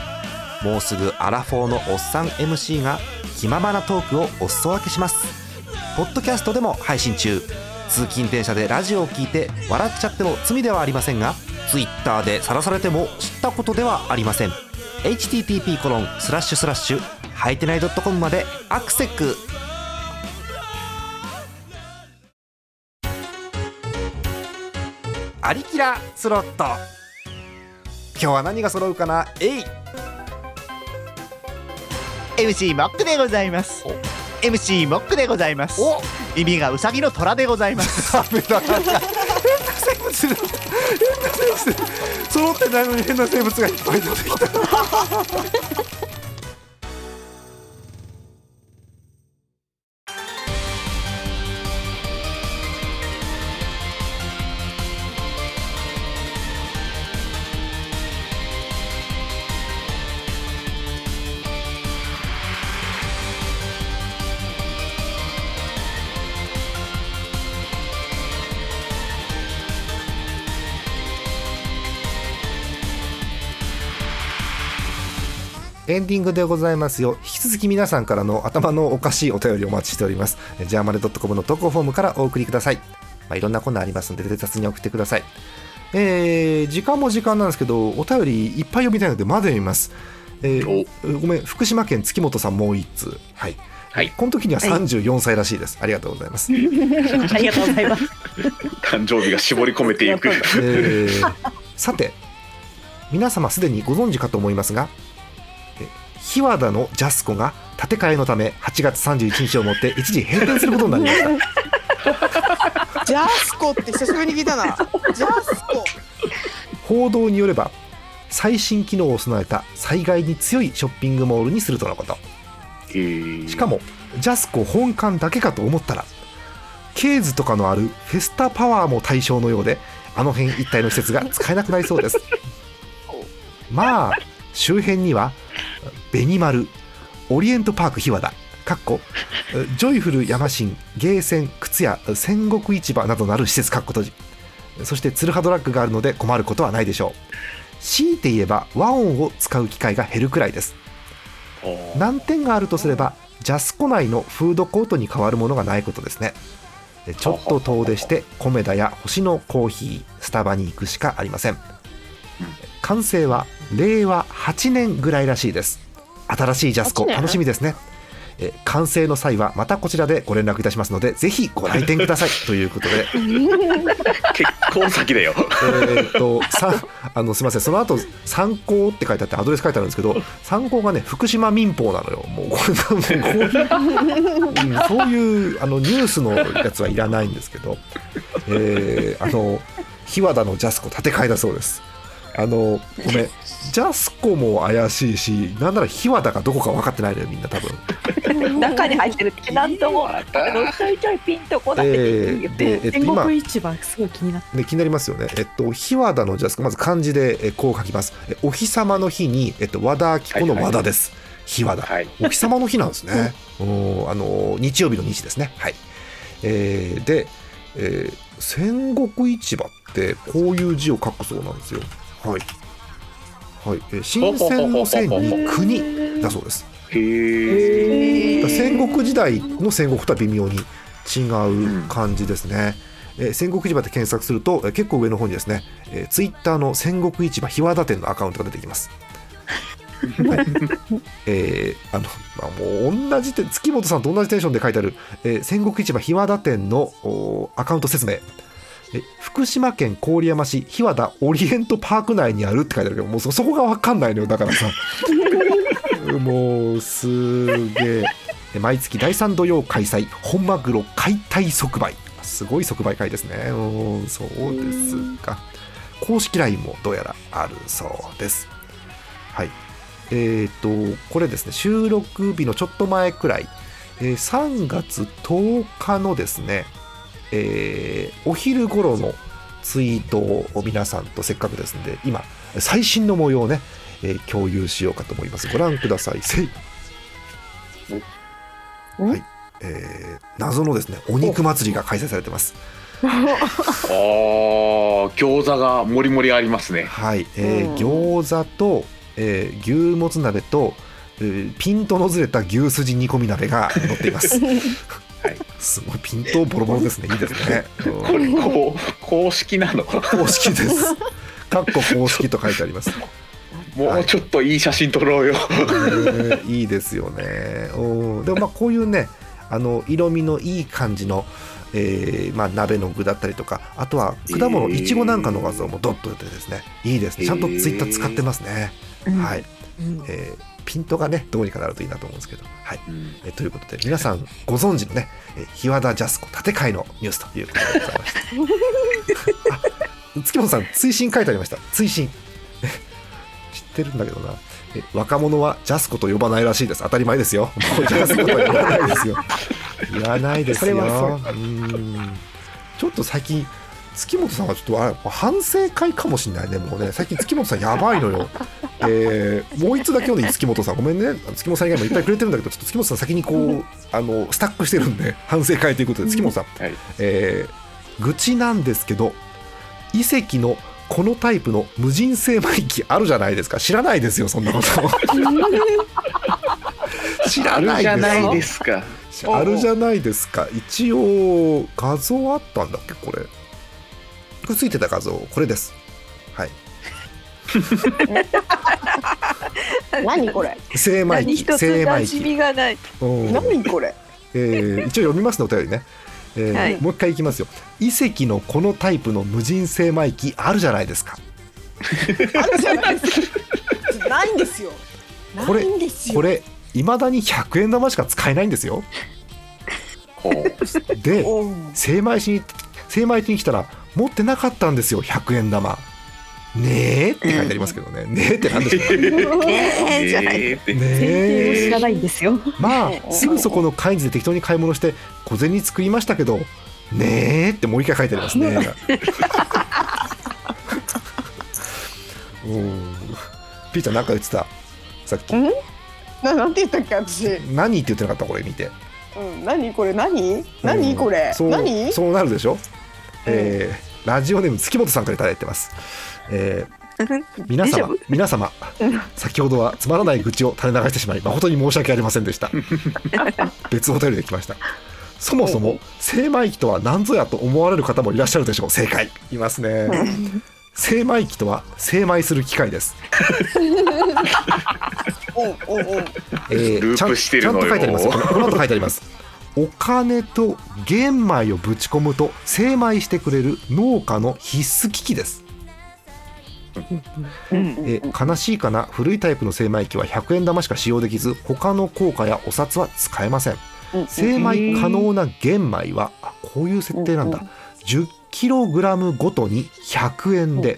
もうすぐアラフォーのおっさん エムシー が気ままなトークをお裾分けします。ポッドキャストでも配信中。通勤電車でラジオを聞いて笑っちゃっても罪ではありませんが Twitter で晒されても知ったことではありません。 エイチティーティーピー コロン スラッシュ スラッシュ はいてない .com までアクセック。アリキラスロット今日は何が揃うかなえい エムシー モックでございます エムシー モックでございますお耳がウサギの虎でございますダメだ変な生物だ変な生物揃ってないのに変な生物がいっぱい出てきたエンディングでございますよ。引き続き皆さんからの頭のおかしいお便りをお待ちしております。ジャーマネ .com の投稿フォームからお送りください、まあ、いろんなコーナーありますので雑に送ってください、えー、時間も時間なんですけどお便りいっぱい読みたいのでまだ読みます、えー、ごめん福島県月本さんもうひとつはい、はい、この時にはさんじゅうよんさいらしいです、はい、ありがとうございますありがとうございます誕生日が絞り込めていく、えー、さて皆様すでにご存知かと思いますが日和田のジャスコが建て替えのためはちがつさんじゅういちにちをもって一時閉店することになりましたジャスコって久しぶりに聞いたなジャスコ報道によれば最新機能を備えた災害に強いショッピングモールにするとのこと、えー、しかもジャスコ本館だけかと思ったらケーズとかのあるフェスタパワーも対象のようであの辺一帯の施設が使えなくなりそうですまあ周辺にはベニマル、オリエントパーク日和田かっこジョイフルヤマシン、ゲーセン、靴屋、戦国市場などなる施設かっことじそしてツルハドラッグがあるので困ることはないでしょう。強いて言えば和音を使う機会が減るくらいです。難点があるとすればジャスコ内のフードコートに変わるものがないことですね。ちょっと遠出してコメダや星のコーヒー、スタバに行くしかありません。完成はれいわはちねんぐらいらしいです。新しいジャスコ楽しみですね。え完成の際はまたこちらでご連絡いたしますのでぜひご来店くださいということで結構先だよえっとさあのすみませんその後参考って書いてあってアドレス書いてあるんですけど参考がね福島民報なのよ。もうこれもうこういうそういうあのニュースのやつはいらないんですけどえー、あの日和田のジャスコ建て替えだそうです。あのごめんジャスコも怪しいし、なんなら日和田がどこか分かってないのよみんな多分中に入ってるって何ともちょいちょいピンとこない、えーでえっと、天国市場すごい気になって、ね、気になりますよね。えっと日和田のジャスコ、まず漢字でこう書きます。お日様の日に、えっと、和田明子の和田です、はいはい、日和田、はい、お日様の日なんですね、うん、おあの日曜日の日ですね、はい、えー、で、えー、戦国市場ってこういう字を書くそうなんですよ。はいはい、えー、新鮮の戦に国だそうです。へー、だ戦国時代の戦国とは微妙に違う感じですね、うん、えー、戦国市場って検索すると、えー、結構上の方にですね、えー、ツイッターの戦国市場日和田店のアカウントが出てきますはいえー、あのまあ、もう同じて月本さんと同じテンションで書いてある、えー、戦国市場日和田店のアカウント説明、え福島県郡山市日和田オリエントパーク内にあるって書いてあるけど、もう そ, そこが分かんないのよだからさもうすげえ。毎月だいさん土曜開催、本マグロ解体即売、すごい即売会ですね。おそうですか。公式 ライン もどうやらあるそうです。はい、えー、とこれですね、収録日のちょっと前くらい、えー、さんがつとおかのですね、えー、お昼頃のツイートを皆さんとせっかくですので今最新の模様をね、えー、共有しようかと思います。ご覧ください。せい、はい、えー、謎のですねお肉祭りが開催されてます。あー、餃子がもりもりありますね。はい、えー、餃子とえー、牛もつ鍋と、えー、ピントのずれた牛すじ煮込み鍋が載っています、はい、すごいピントボロボロですね。いいですねこれこう公式なの公式ですかっこ公式と書いてあります。もうちょっといい写真撮ろうよ、はい、えー、いいですよね。おでもまあこういうね、あの色味のいい感じの、えーまあ、鍋の具だったりとか、あとは果物、いちごなんかの画像もドッと出てですね、いいですね。ちゃんとツイッター使ってますね。はい、えー、ピントがねどうにかなるといいなと思うんですけど、はい、えー、ということで皆さんご存知のね、えー、日和田ジャスコ建て替えのニュースということでございましたあ、月本さん追伸書いてありました。追伸知ってるんだけどな、え若者はジャスコと呼ばないらしいです。当たり前ですよ、もうジャスコとは呼ばないですよ言わないですよ。うん、ちょっと最近月本さんはちょっとあれ反省会かもしれないね。もうね最近月本さんやばいのよ、えー、もう一つだけ読んでいい月本さん、ごめんね、月本さん以外もいっぱいくれてるんだけど、ちょっと月本さん先にこうあのスタックしてるんで反省会ということで、月本さん、はい、えー、愚痴なんですけど、遺跡のこのタイプの無人精米機あるじゃないですか。知らないですよそんなこと知らないですよ。あるじゃないですか。あるじゃないですか。一応画像あったんだっけ、これくついてた画像これです、はい、何これ精米機、精米機何これ、えー、一応読みますのお便りね、えーはい、もう一回いきますよ。遺跡のこのタイプの無人精米機あるじゃないですかあるじゃないですかないんですよ、これこれ未だにひゃくえん玉しか使えないんですよで精米しに精米機に来たら持ってなかったんですよひゃくえん玉。ねえって書いてありますけどね、うん、ねえってなんですかねえじゃないねえ知らないんですよ。まあすぐそこのカインズで適当に買い物して小銭作りましたけど、ねえってもう一回書いてありますねピーちゃんなんか言ってたさっき、ん な, なんて言ったっけ私、何って言ってなかったこれ見て、うん、何これ何何、うん、これそう何そうなるでしょ。えー、ラジオネーム月本さんからいただいてます、えー、皆様皆様先ほどはつまらない愚痴を垂れ流してしまい誠に申し訳ありませんでした別お便りで来ました。そもそも精米機とは何ぞやと思われる方もいらっしゃるでしょう。正解いますね精米機とは精米する機械ですおおお、えー、ちゃん、ちゃんと書いてあります。この後書いてありますお金と玄米をぶち込むと精米してくれる農家の必須機器ですえ悲しいかな、古いタイプの精米機はひゃくえん玉しか使用できず他の硬貨やお札は使えません。精米可能な玄米は、あこういう設定なんだ、 じゅっいちキログラム ごとにひゃくえんで、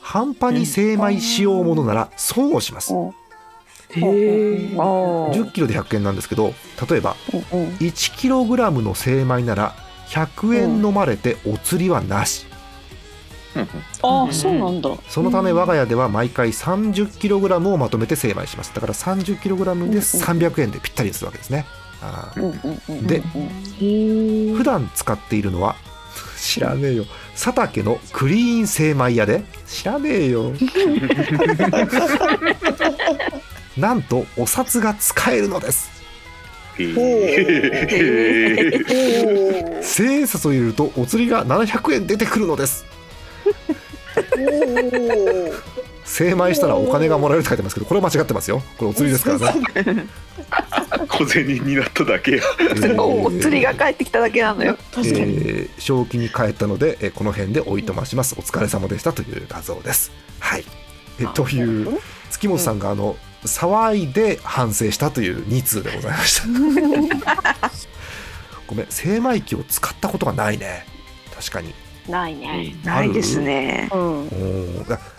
半端に精米しようものなら損をします。えー、じゅっキロでひゃくえんなんですけど、例えば いちキログラム の精米ならひゃくえん飲まれてお釣りはなし。ああ、そうなんだ。そのため我が家では毎回 さんじゅっキログラム をまとめて精米します。だから さんじゅっキログラム でさんびゃくえんでぴったりするわけですね。あで、普段使っているのは知らねえよ佐竹のクリーン精米屋で、知らねえよなんとお札が使えるのです。千札を入れるとお釣りがななひゃくえん出てくるのです。精米したらお金がもらえるって書いてますけど、これは間違ってますよ。これお釣りですからね。小銭になっただけや。お釣りが返ってきただけなのよ。確かに、えー、正気に返ったので、えー、この辺でおいとまします。お疲れ様でしたという画像です。はい、えー、という月本さんがあの騒いで反省したというに通でございました。ごめん、精米機を使ったことがないね。確かにないね。ないですね。うん、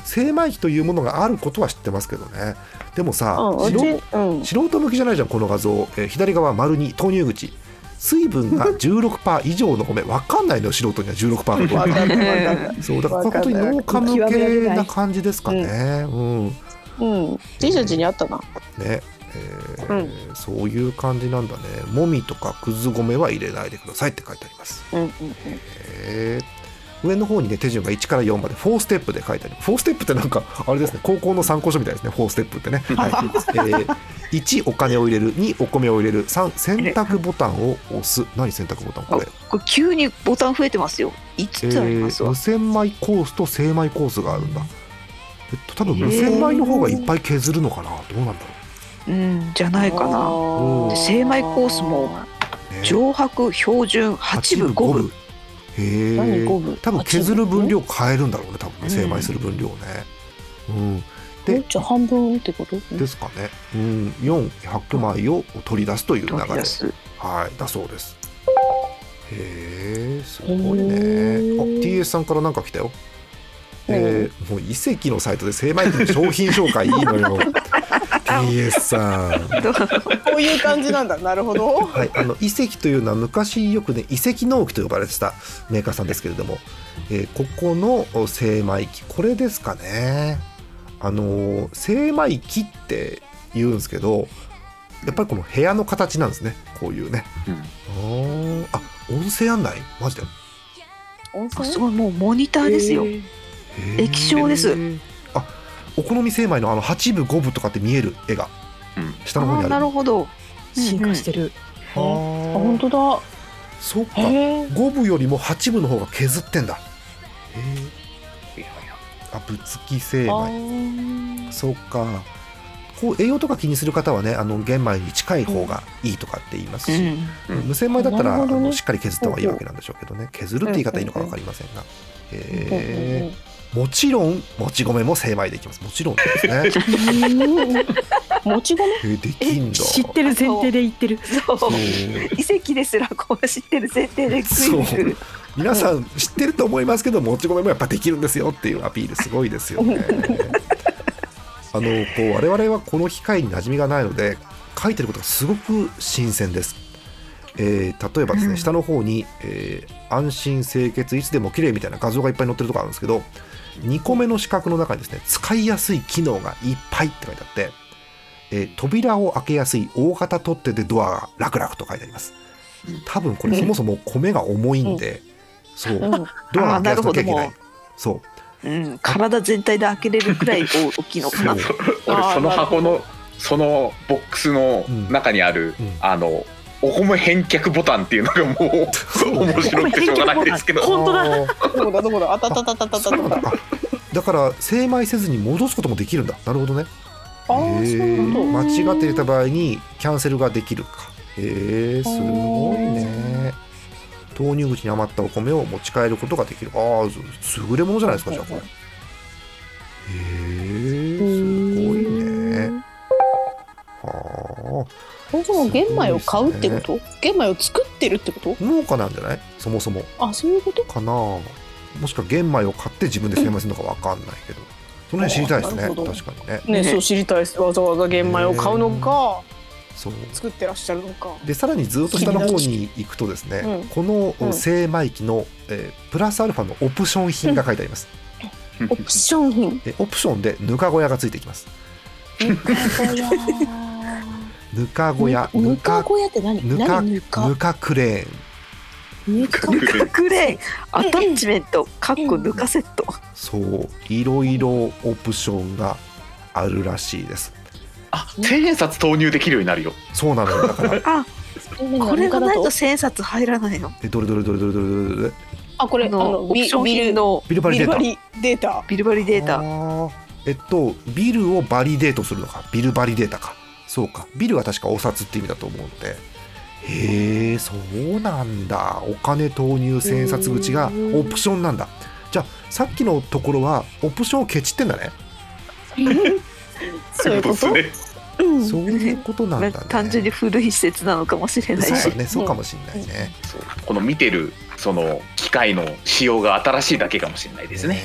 精米機というものがあることは知ってますけどね。でもさ、うん素人うん、素人向きじゃないじゃんこの画像。えー、左側丸に投入口、水分が じゅうろくパーセント 以上の米。分かんないのよ素人には じゅうろくパーセント が分かんない。そうだから本当に農家向けな感じですかね。うん。うん。Tシャツにあったな。ね。えーうん、そういう感じなんだね。もみとかくず米は入れないでくださいって書いてあります。うんうんうん。えー上の方にね手順がいちからよんまでよんステップで書いてある。よんステップってなんかあれですね、高校の参考書みたいですね。よんステップってね、はいえー、いちお金を入れる、にお米を入れる、さん選択ボタンを押す。何選択ボタンこれ、これ急にボタン増えてますよ。いつつありますわ。えー、無洗米コースと精米コースがあるんだ。えっと多分無洗米の方がいっぱい削るのかな、えー、どうなんだろう、うんじゃないかな。で精米コースも上白標準はちぶごぶ。へえ、多分削る分量変えるんだろうね、多分精米する分量ね。うんうん、でじゃあ半分ってことですかね。うん、よんひゃくまいを取り出すという流れ、はい、だそうです。へえ、すごいね。あ ティーエス さんからなんか来たよ。えー、もう遺跡のサイトで精米機の商品紹介いいのよ。ティーエス さんこういう感じなんだ。なるほど。はい、あの遺跡というのは昔よくね遺跡農機と呼ばれてたメーカーさんですけれども、えー、ここの精米機、これですかね。あのー、精米機って言うんですけど、やっぱりこの部屋の形なんですね、こういうね。うん、あ、音声案内マジで音声、あ、すごい、もうモニターですよ。液晶です。あ、お好み精米 の, あのはち部ご部とかって見える絵が、うん、下の方にある。あ、なるほど、進化してる。うんうん、ああ本当だ。そっか、ご部よりもはち部の方が削ってんだ。へえ。あ、ぶつき精米。そっか。こう栄養とか気にする方はね、あの玄米に近い方がいいとかって言いますし、うんうん、無洗米だったら、ね、あのしっかり削った方がいいわけなんでしょうけどね。削るって言い方いいのか分かりませんが。うんうん、へえ。もちろんもち米も精米できます。もちろんですね。もち米できんだ。知ってる前提で言ってる。そうそう、遺跡ですらこう知ってる前提で食いに来る。皆さん知ってると思いますけど、もち米もやっぱできるんですよっていうアピールすごいですよね。あのこう我々はこの機械に馴染みがないので書いてることがすごく新鮮です。えー、例えばですね、下の方に、えー、安心清潔いつでも綺麗みたいな画像がいっぱい載ってるとこあるんですけど、にこめの四角の中にですね、使いやすい機能がいっぱいって書いてあって、えー、扉を開けやすい大型取っ手でドアがラクラクと書いてあります。多分これそもそも米が重いんで、うん、そう、うん、ドアが開けやすくなきゃいけない。そう、うん、体全体で開けれるくらい大きいのかな。俺その箱のそのボックスの中にある、うんうん、あのお米返却ボタンっていうのがもう面白くてしょうがないですけど。本当だ。どこだどこだ。あたたたたたた。だから精米せずに戻すこともできるんだ。なるほどね。あー、えー、そうなんだ。間違っていた場合にキャンセルができるか。えー、すごいね。投入口に余ったお米を持ち帰ることができる。あー、優れものじゃないですか、じゃあこれ。えー、すごいね。はあ。そもそも玄米を買うってこと、ね、玄米を作っってるってこと？農家なんじゃない？そもそも。あ、そういうことかな。もしくは玄米を買って自分で精米するのか分かんないけど、その辺知りたいですね。確かに ね, ね, ねそう知りたいです。わざわざ玄米を買うのか、そう作ってらっしゃるのか。でさらにずっと下の方に行くとですね、うん、この精米機の、えー、プラスアルファのオプション品が書いてあります、うん、オプション品でオプションでぬか小屋がついてきます。ぬか小屋ぬか小屋ぬか小屋って何？ぬかぬかクレーンぬかクレーンアタッチメントかっこぬかセット、そういろいろオプションがあるらしいです。あ、千円札投入できるようになるよ。そうなのよ、だからあ、これがないと千円札入らないの。え、どれどれどれどれどれどれ。あ、これあのビルのビルバリデータビルバリデータ。あ、えっとビルをバリデートするのか、ビルバリデータか。そうか、ビルは確かお札って意味だと思うので。へえ、そうなんだ。お金投入千円札口がオプションなんだ。じゃあさっきのところはオプションをケチってんだね。そういうこと、うん、そういうことなんだね。単純に古い施設なのかもしれないし、そうだね、そうかもしれないね、うん、そう、この見てるその機械の仕様が新しいだけかもしれないですね。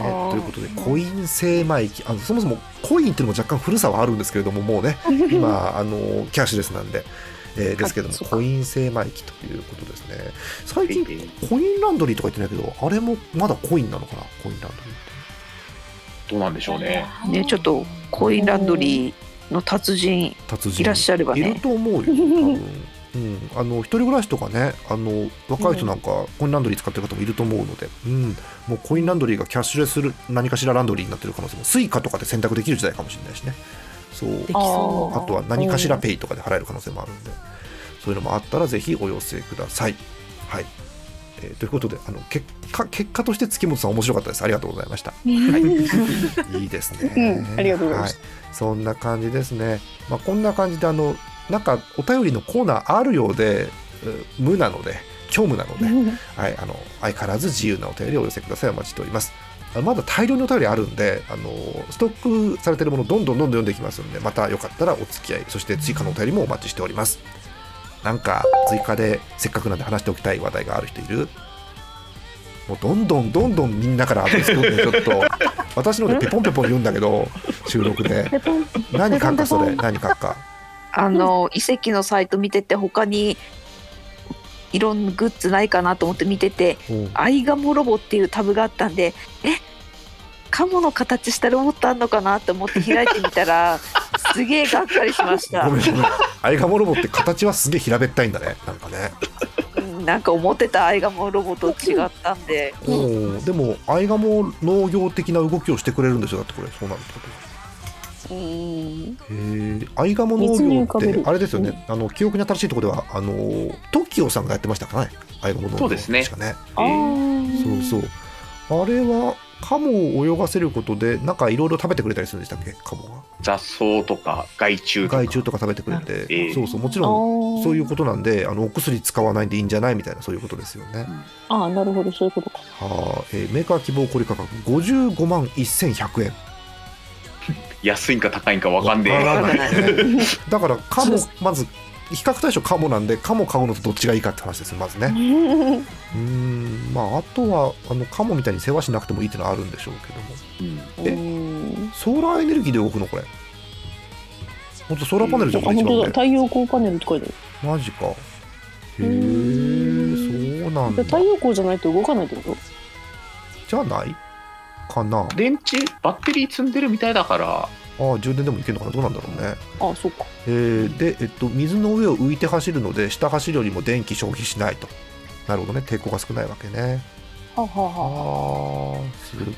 ということでコイン精米機、あのそもそもコインっていうのも若干古さはあるんですけれども、もうね今あのキャッシュレスなんで、えー、ですけどもコイン精米機ということですね。最近コインランドリーとか言ってないけど、あれもまだコインなのかな。コインランドリーってどうなんでしょうね。ね、ちょっとコインランドリーの達人いらっしゃればね、いると思うよ多分、うん、あの一人暮らしとかね、あの若い人なんかコインランドリー使ってる方もいると思うので、うん、もうコインランドリーがキャッシュレスする何かしらランドリーになってる可能性も、スイカとかで選択できる時代かもしれないしね。そう、できそう。あとは何かしらペイとかで払える可能性もあるんで、そういうのもあったらぜひお寄せください。はい、えー、ということで、あの 結果、結果として月本さん面白かったです。ありがとうございました、はい、いいですね、うん、ありがとうございました、はい、そんな感じですね、まあ、こんな感じであのなんかお便りのコーナーあるようで無なので虚無なので、はい、あの相変わらず自由なお便りをお寄せください。お待ちしております。まだ大量のお便りあるんで、あのストックされているものどんどんどんどん読んでいきますので、またよかったらお付き合い、そして追加のお便りもお待ちしております。なんか追加でせっかくなんで話しておきたい話題がある人いる？もうどんどんどんどんみんなからアドレス読んで、ちょっと私のでペポンペポン言うんだけど収録で何書くか、それ何書くか、あの遺跡のサイト見てて他にいろんなグッズないかなと思って見てて、アイガモロボっていうタブがあったんで、え、カモの形したロボットあんのかなと思って開いてみたらすげえがっかりしました。ごめんごめん、アイガモロボって形はすげえ平べったいんだね、なんかね、うん、なんか思ってたアイガモロボと違ったんで、うん、でもアイガモ農業的な動きをしてくれるんでしょ。だってこれそうなるってこと、うん、へ、アイガモ農業ってあれですよね、うん、あの記憶に新しいところではあの トキオ さんがやってましたかね、アイガモ農業ですね。確かね、えー、そうそう、あれはカモを泳がせることでなんかいろいろ食べてくれたりするんでしたっけ。カモが雑草とか害虫とか害虫とか食べてくれて、えー、そうそう、もちろんそういうことなんで、あのお薬使わないでいいんじゃないみたいな、そういうことですよね、うん、ああ、なるほど、そういうことか。は、えー、メーカー希望小売価格ごじゅうごまんせんひゃくえん。安いんか高いんか分かんねえ、ね、だからカモ、まず比較対象カモなんで、カモ買うのとどっちがいいかって話ですよまずねうーん、まあ、あとはあのカモみたいに世話しなくてもいいってのはあるんでしょうけども、うん、え、ソーラーエネルギーで動くのこれ。本当ソーラーパネルじゃん、これ一番ね。太陽光パネルって書いてある。マジか、へえ、そうなんだ。太陽光じゃないと動かないってことじゃないかな。電池バッテリー積んでるみたいだから、ああ、充電でもいけるのかな、どうなんだろうね。ああ、そうか、えー、で、えっと、水の上を浮いて走るので下走るよりも電気消費しないと。なるほどね、抵抗が少ないわけね。はははは、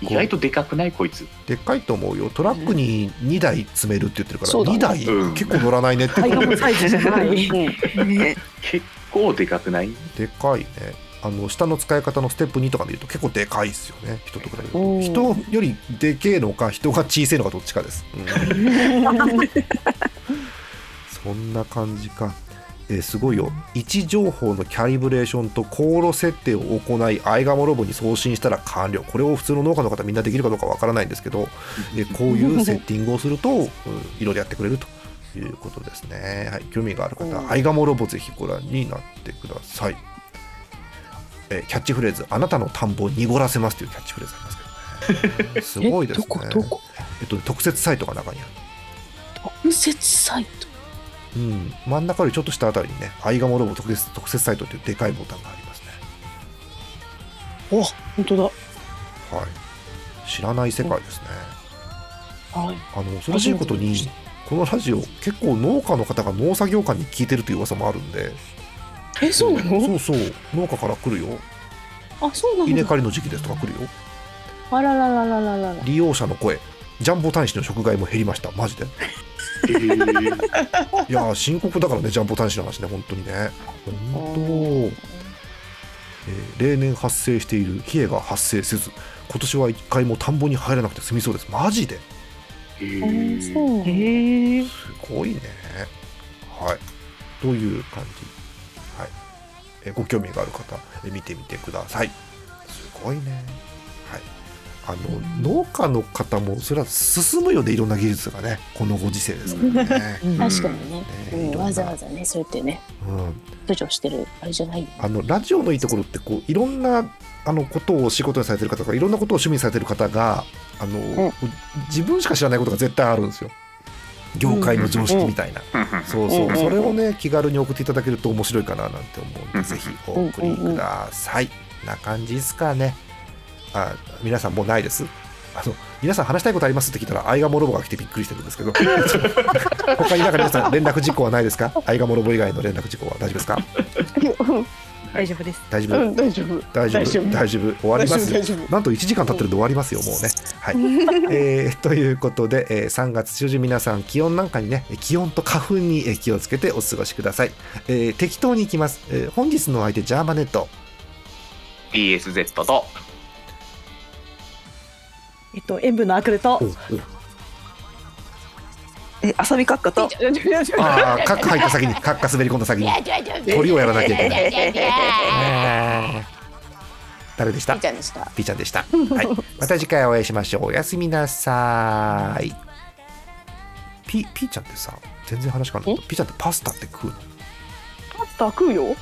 意外とでかくないこいつ。でっかいと思うよ。トラックににだい積めるって言ってるから、うん、にだい、うん、結構乗らないねって、うん、サイズじゃない結構でかくない？でかいね。あの下の使い方のステップにとか見ると結構でかいですよね。人と比べると人よりでけえのか人が小さいのかどっちかです、うん、そんな感じか、えー、すごいよ。位置情報のキャリブレーションと航路設定を行いアイガモロボに送信したら完了。これを普通の農家の方みんなできるかどうかわからないんですけど、えー、こういうセッティングをするといろいろやってくれるということですね。はい、興味がある方はアイガモロボぜひご覧になってください。えキャッチフレーズ、あなたの田んぼを濁らせますというキャッチフレーズありますけどね。すごいですね。えどこどこ、えっと、特設サイトが中にある。特設サイト、うん、真ん中よりちょっと下あたりにね、アイガモロボ特設、特設サイトというでかいボタンがありますね。お、本当だ。はい、知らない世界ですね。はい、あの恐ろしいことにこのラジオ結構農家の方が農作業館に聞いてるという噂もあるんで。え、そうなの？そうそう、農家から来るよ。あ、そうなの。稲刈りの時期ですとか来るよ。あらららららら。利用者の声、ジャンボ大使の食害も減りました。マジで。えー、いや深刻だからね、ジャンボ大使の話ね、本当にね。本当。えー、例年発生しているヒエが発生せず、今年はいっかいも田んぼに入らなくて済みそうです。マジで。へえ、そうね。すごいね。はい、という感じ。ご興味がある方見てみてください。すごいね、はい、あの農家の方もそれは進むよね、いろんな技術がね、このご時世ですからね。確かに ね, ね、うん、わざわざねそうやってね、うん、補助してるあれじゃない。あのラジオのいいところってこういろんなあのことを仕事にされてる方とかいろんなことを趣味にされてる方があの、うん、自分しか知らないことが絶対あるんですよ、業界の常識みたいな、うん、そうそう、うん、それをね気軽に送っていただけると面白いかななんて思うので、うん、ぜひお送りください、うん、な感じですかね。あ、皆さんもうないです。あの皆さん話したいことありますって聞いたらアイガモロボが来てびっくりしてるんですけど他になんか皆さん連絡事項はないですか？アイガモロボ以外の連絡事項は大丈夫ですか？大丈夫です。大丈夫、うん、大丈夫大丈夫大丈夫、終わりますよ。なんといちじかん経ってるんで終わりますよ、もうね。はい、えー、ということで、えー、さんがつ中旬皆さん気温なんかにね、気温と花粉に気をつけてお過ごしください。えー、適当にいきます。えー、本日のお相手ジャーマネット ピーエスゼット とえっと塩分のアクルとアサミカッカとあカッカ入った先にカッカ滑り込んだ先に鳥をやらなきゃいけない。誰でした？ピーちゃんでした。ピーちゃんでした、はい、また次回お会いしましょう。おやすみなさい。ピ, ピーちゃんってさ全然話変わらない。ピーちゃんってパスタって食うの？パスタ食うよ。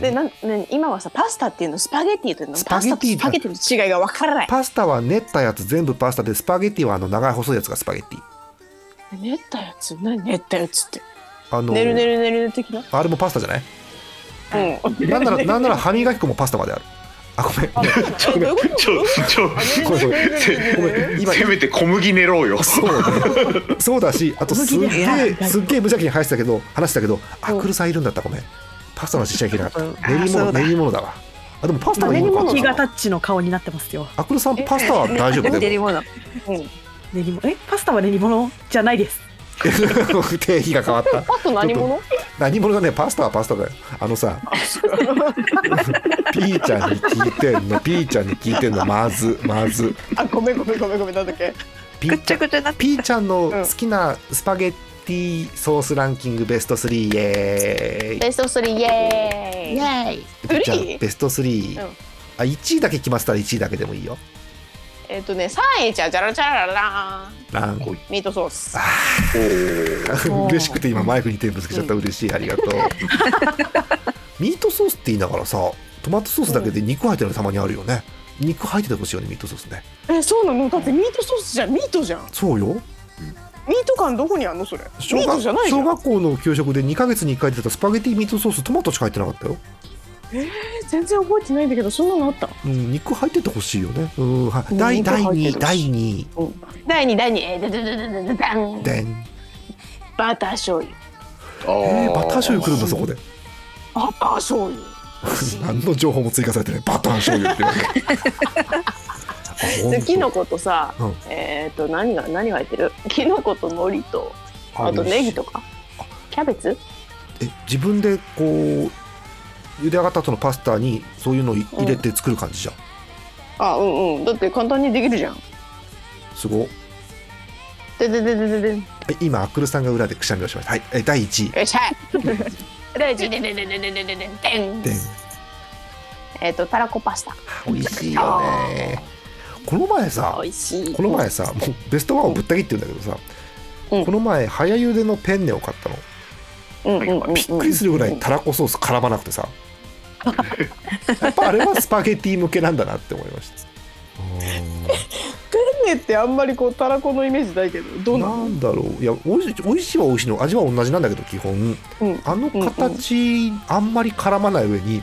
でなな今はさパスタっていうのスパゲッティっていうの、スパゲッティとスパゲッティの違いが分からない。パスタは練ったやつ全部パスタで、スパゲッティはあの長い細いやつがスパゲッティ。練ったやつ？何練ったやつって、あのー、ねるねるねる的な。あれもパスタじゃない？うん、なんならなんなら歯磨き粉もパスタまである。あ、ごめん。ごめん。ちょちょごめん。ごめん。今せめて小麦練ろうよ。そうね。そうだし、あとすっげーすっげー無邪気に話したけど話したけど、アクルさんいるんだったごめん。パスタの話しちゃいけなかった。練り物練り物だわ。あ、でもパスタがいいのかな。気がタッチの顔になってますよ。アクルさんパスタは大丈夫でも。練り物。うん。練り物、え、パスタは練り物じゃないです。定義が変わった。パスタ何物？何者だね。パスタはパスタだよ。あのさ、ピーちゃんに聞いてんの、ピーちゃんに聞いてんの、まずまず。あ、ごめんごめんごめんごめん、なんだっけ。ピーちゃん、ピーちゃんの好きなスパゲッティソースランキングベストスリー、イエーイ。ベストスリーイエーイ。イエーイ。ピーちゃんベストスリー。うん、あ、いちいだけ決まったらいちいだけでもいいよ。えっとね、さんいじゃじゃらじゃらららん。ミートソース。あー、嬉しくて今マイクに手ぶつけちゃった、うん、嬉しい、ありがとう。ミートソースって言いながらさ、トマトソースだけで肉入ってるのたまにあるよね。肉入っててほしいよね、ミートソースね。え、そうなの？だってミートソースじゃミートじゃん。そうよ。ミート感どこにあんのそれ？ミートじゃないじゃん。小学校の給食でにかげつにいっかい出たスパゲティミートソース、トマトしか入ってなかったよ。えー、全然覚えてないんだけど、そんなのあった。うん、肉入っててほしいよね。うん、は、第第二第二第二第二えででででででダンダンバター醤油。えー、バター醤油くるんだそこで。バター醤油。何の情報も追加されてない。バター醤油って言われ。キノコとさ、うん、えっと何が何が入ってる？キノコと海苔とあとネギとかキャベツ？え、自分でこう。茹で上がった後のパスタにそういうのを入れて作る感じじゃん、うん、あ、うんうん、だって簡単にできるじゃん。すごっ。でででででで今アクルさんが裏でくしゃみをしました。はい、え、だいいちい。よっしゃだいいちいででででででででえっと、たらこパスタ美味しいよね。この前さ、この前さ、もうベストワンをぶった切ってるんだけどさ、うん、この前早茹でのペンネを買ったの、うんうんうんうん、びっくりするぐらいたらこソース絡まなくてさやっぱあれはスパゲティ向けなんだなって思いましたペンネってあんまりこうたらこのイメージないけどどうなの？なんだろう、いやおいしい、おいしいはおいしいの、味は同じなんだけど基本、うん、あの形、うんうん、あんまり絡まない上に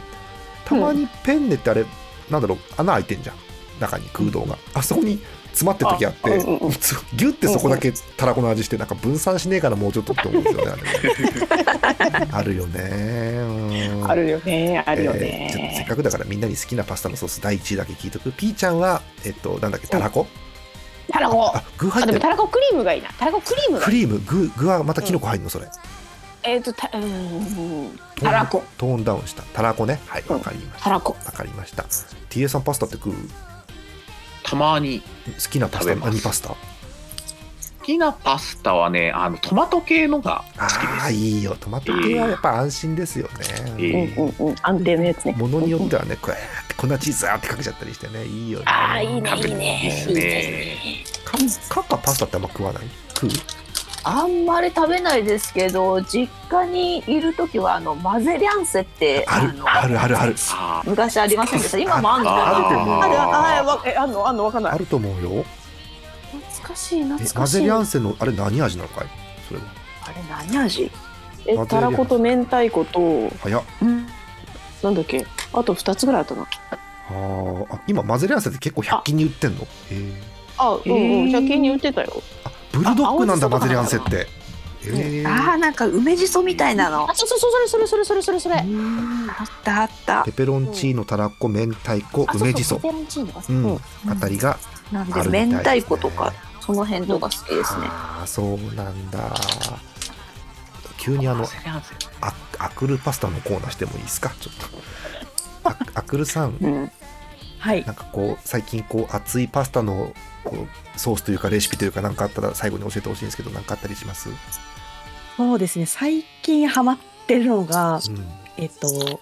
たまにペンネってあれ、うん、なんだろう、穴開いてんじゃん、中に空洞が、あそこに詰まってる時あって、あ、うんうん、ギュッてそこだけたらこの味して、なんか分散しねえかなもうちょっとって思うんですよねあるよね、うん、あるよねあるよね、えー、ちょっとせっかくだからみんなに好きなパスタのソースだいいちいだけ聞いとく。ピーちゃんはえっとなんだっけ、たらこ、うん、たらこ、あ、具入ってる、たらこクリームがいいな、たらこクリームがいい、クリーム、具、具はまたキノコ入るのそれ、うん、えーとた、うん、たらこトーンダウンしたたらこね、はい、わかりました、たらこ、わかりました。 ティーエー さんパスタって食う？たまに好きなパスタ、何パスタ？好きなパスタはね、あのトマト系のが好きです。ああ、いいよ、トマト系はやっぱ安心ですよね、えーうんうんうん、安定のやつね。ものによってはね、こうやって粉チーズってかけちゃったりしてね、いいよね。ああ、いいね、いいね、いいですね。カッカパスタってあんま食わない？食う？あんまり食べないですけど、実家にいるときはあのマゼリャンセってあるあるあるある、昔ありませんでした？今もあるのかな？ある、わかんない、あると思うよ。懐かしい懐かしい。マゼリャンセのあれ何味なのかい？それはあれ何味？え、たらこと明太子と、早っ、うん、なんだっけ、あとふたつぐらいあったな。はあ、今マゼリャンセって結構ひゃく均に売ってんの？あ、うんうん、ひゃく均に売ってたよ。ブルドッグなんだマゼリアンセって。えー、ああ、なんか梅じそみたいなの。あ、そうそうそう、それそれそれそれそれそれ。あったあった。ペペロンチーノ、たらこ、明太子、梅じそ。ペペロンチーノ、うん、あたりがあるみたいですね。なんで明太子とかその辺とか好きですね。ああ、そうなんだ。急にあのあアクルパスタのコーナーしてもいいですか？ちょっと。アクルさん。うん、はい。なんかこう最近こう熱いパスタのこうソースというかレシピというか何かあったら最後に教えてほしいんですけど、何かあったりします？そうですね、最近ハマってるのが、うん、えっと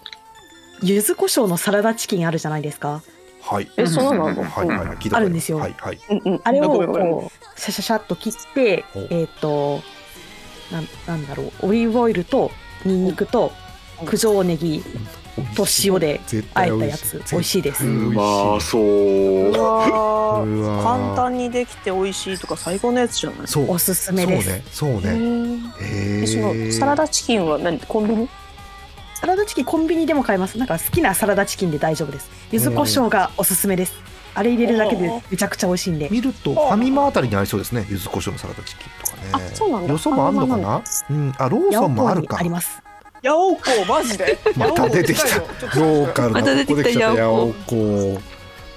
柚子胡椒のサラダチキンあるじゃないですか。はい、え、そうなの？はいはいはい、あるんですよ、はいはい、あれをこうシャシャシャっと切って、えっとな、なんだろう、オリーブオイルとニンニクと九条ネギと塩であえたやつ、美味しいです。うまそう。うわうわ、簡単にできて美味しいとか最高のやつじゃない？そうおすすめです。そうね、そうね。へえ。そのサラダチキンは何？コンビニ？サラダチキンコンビニでも買えます。なんか好きなサラダチキンで大丈夫です。柚子胡椒がおすすめです。あれ入れるだけでめちゃくちゃ美味しいんで。見るとファミマあたりにありそうですね、柚子胡椒のサラダチキンとかね。あ、そうなんだ。よそもあんのかな？うん、あ、ローソンもあるか。あります。ヤオコ、マジでまた出てきたローカルな、ま、ここできちゃったヤオコ。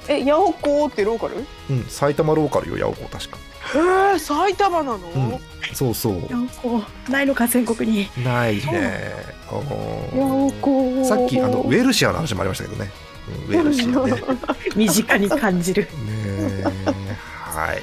え、ヤオコってローカル？うん、埼玉ローカルよ、ヤオコ確か。えー、埼玉なの？うん、そうそう。ヤオコないのか、全国にないね。ヤオコ、さっきあのウェルシアの話もありましたけどね、うん、ウェルシアね身近に感じるねはい、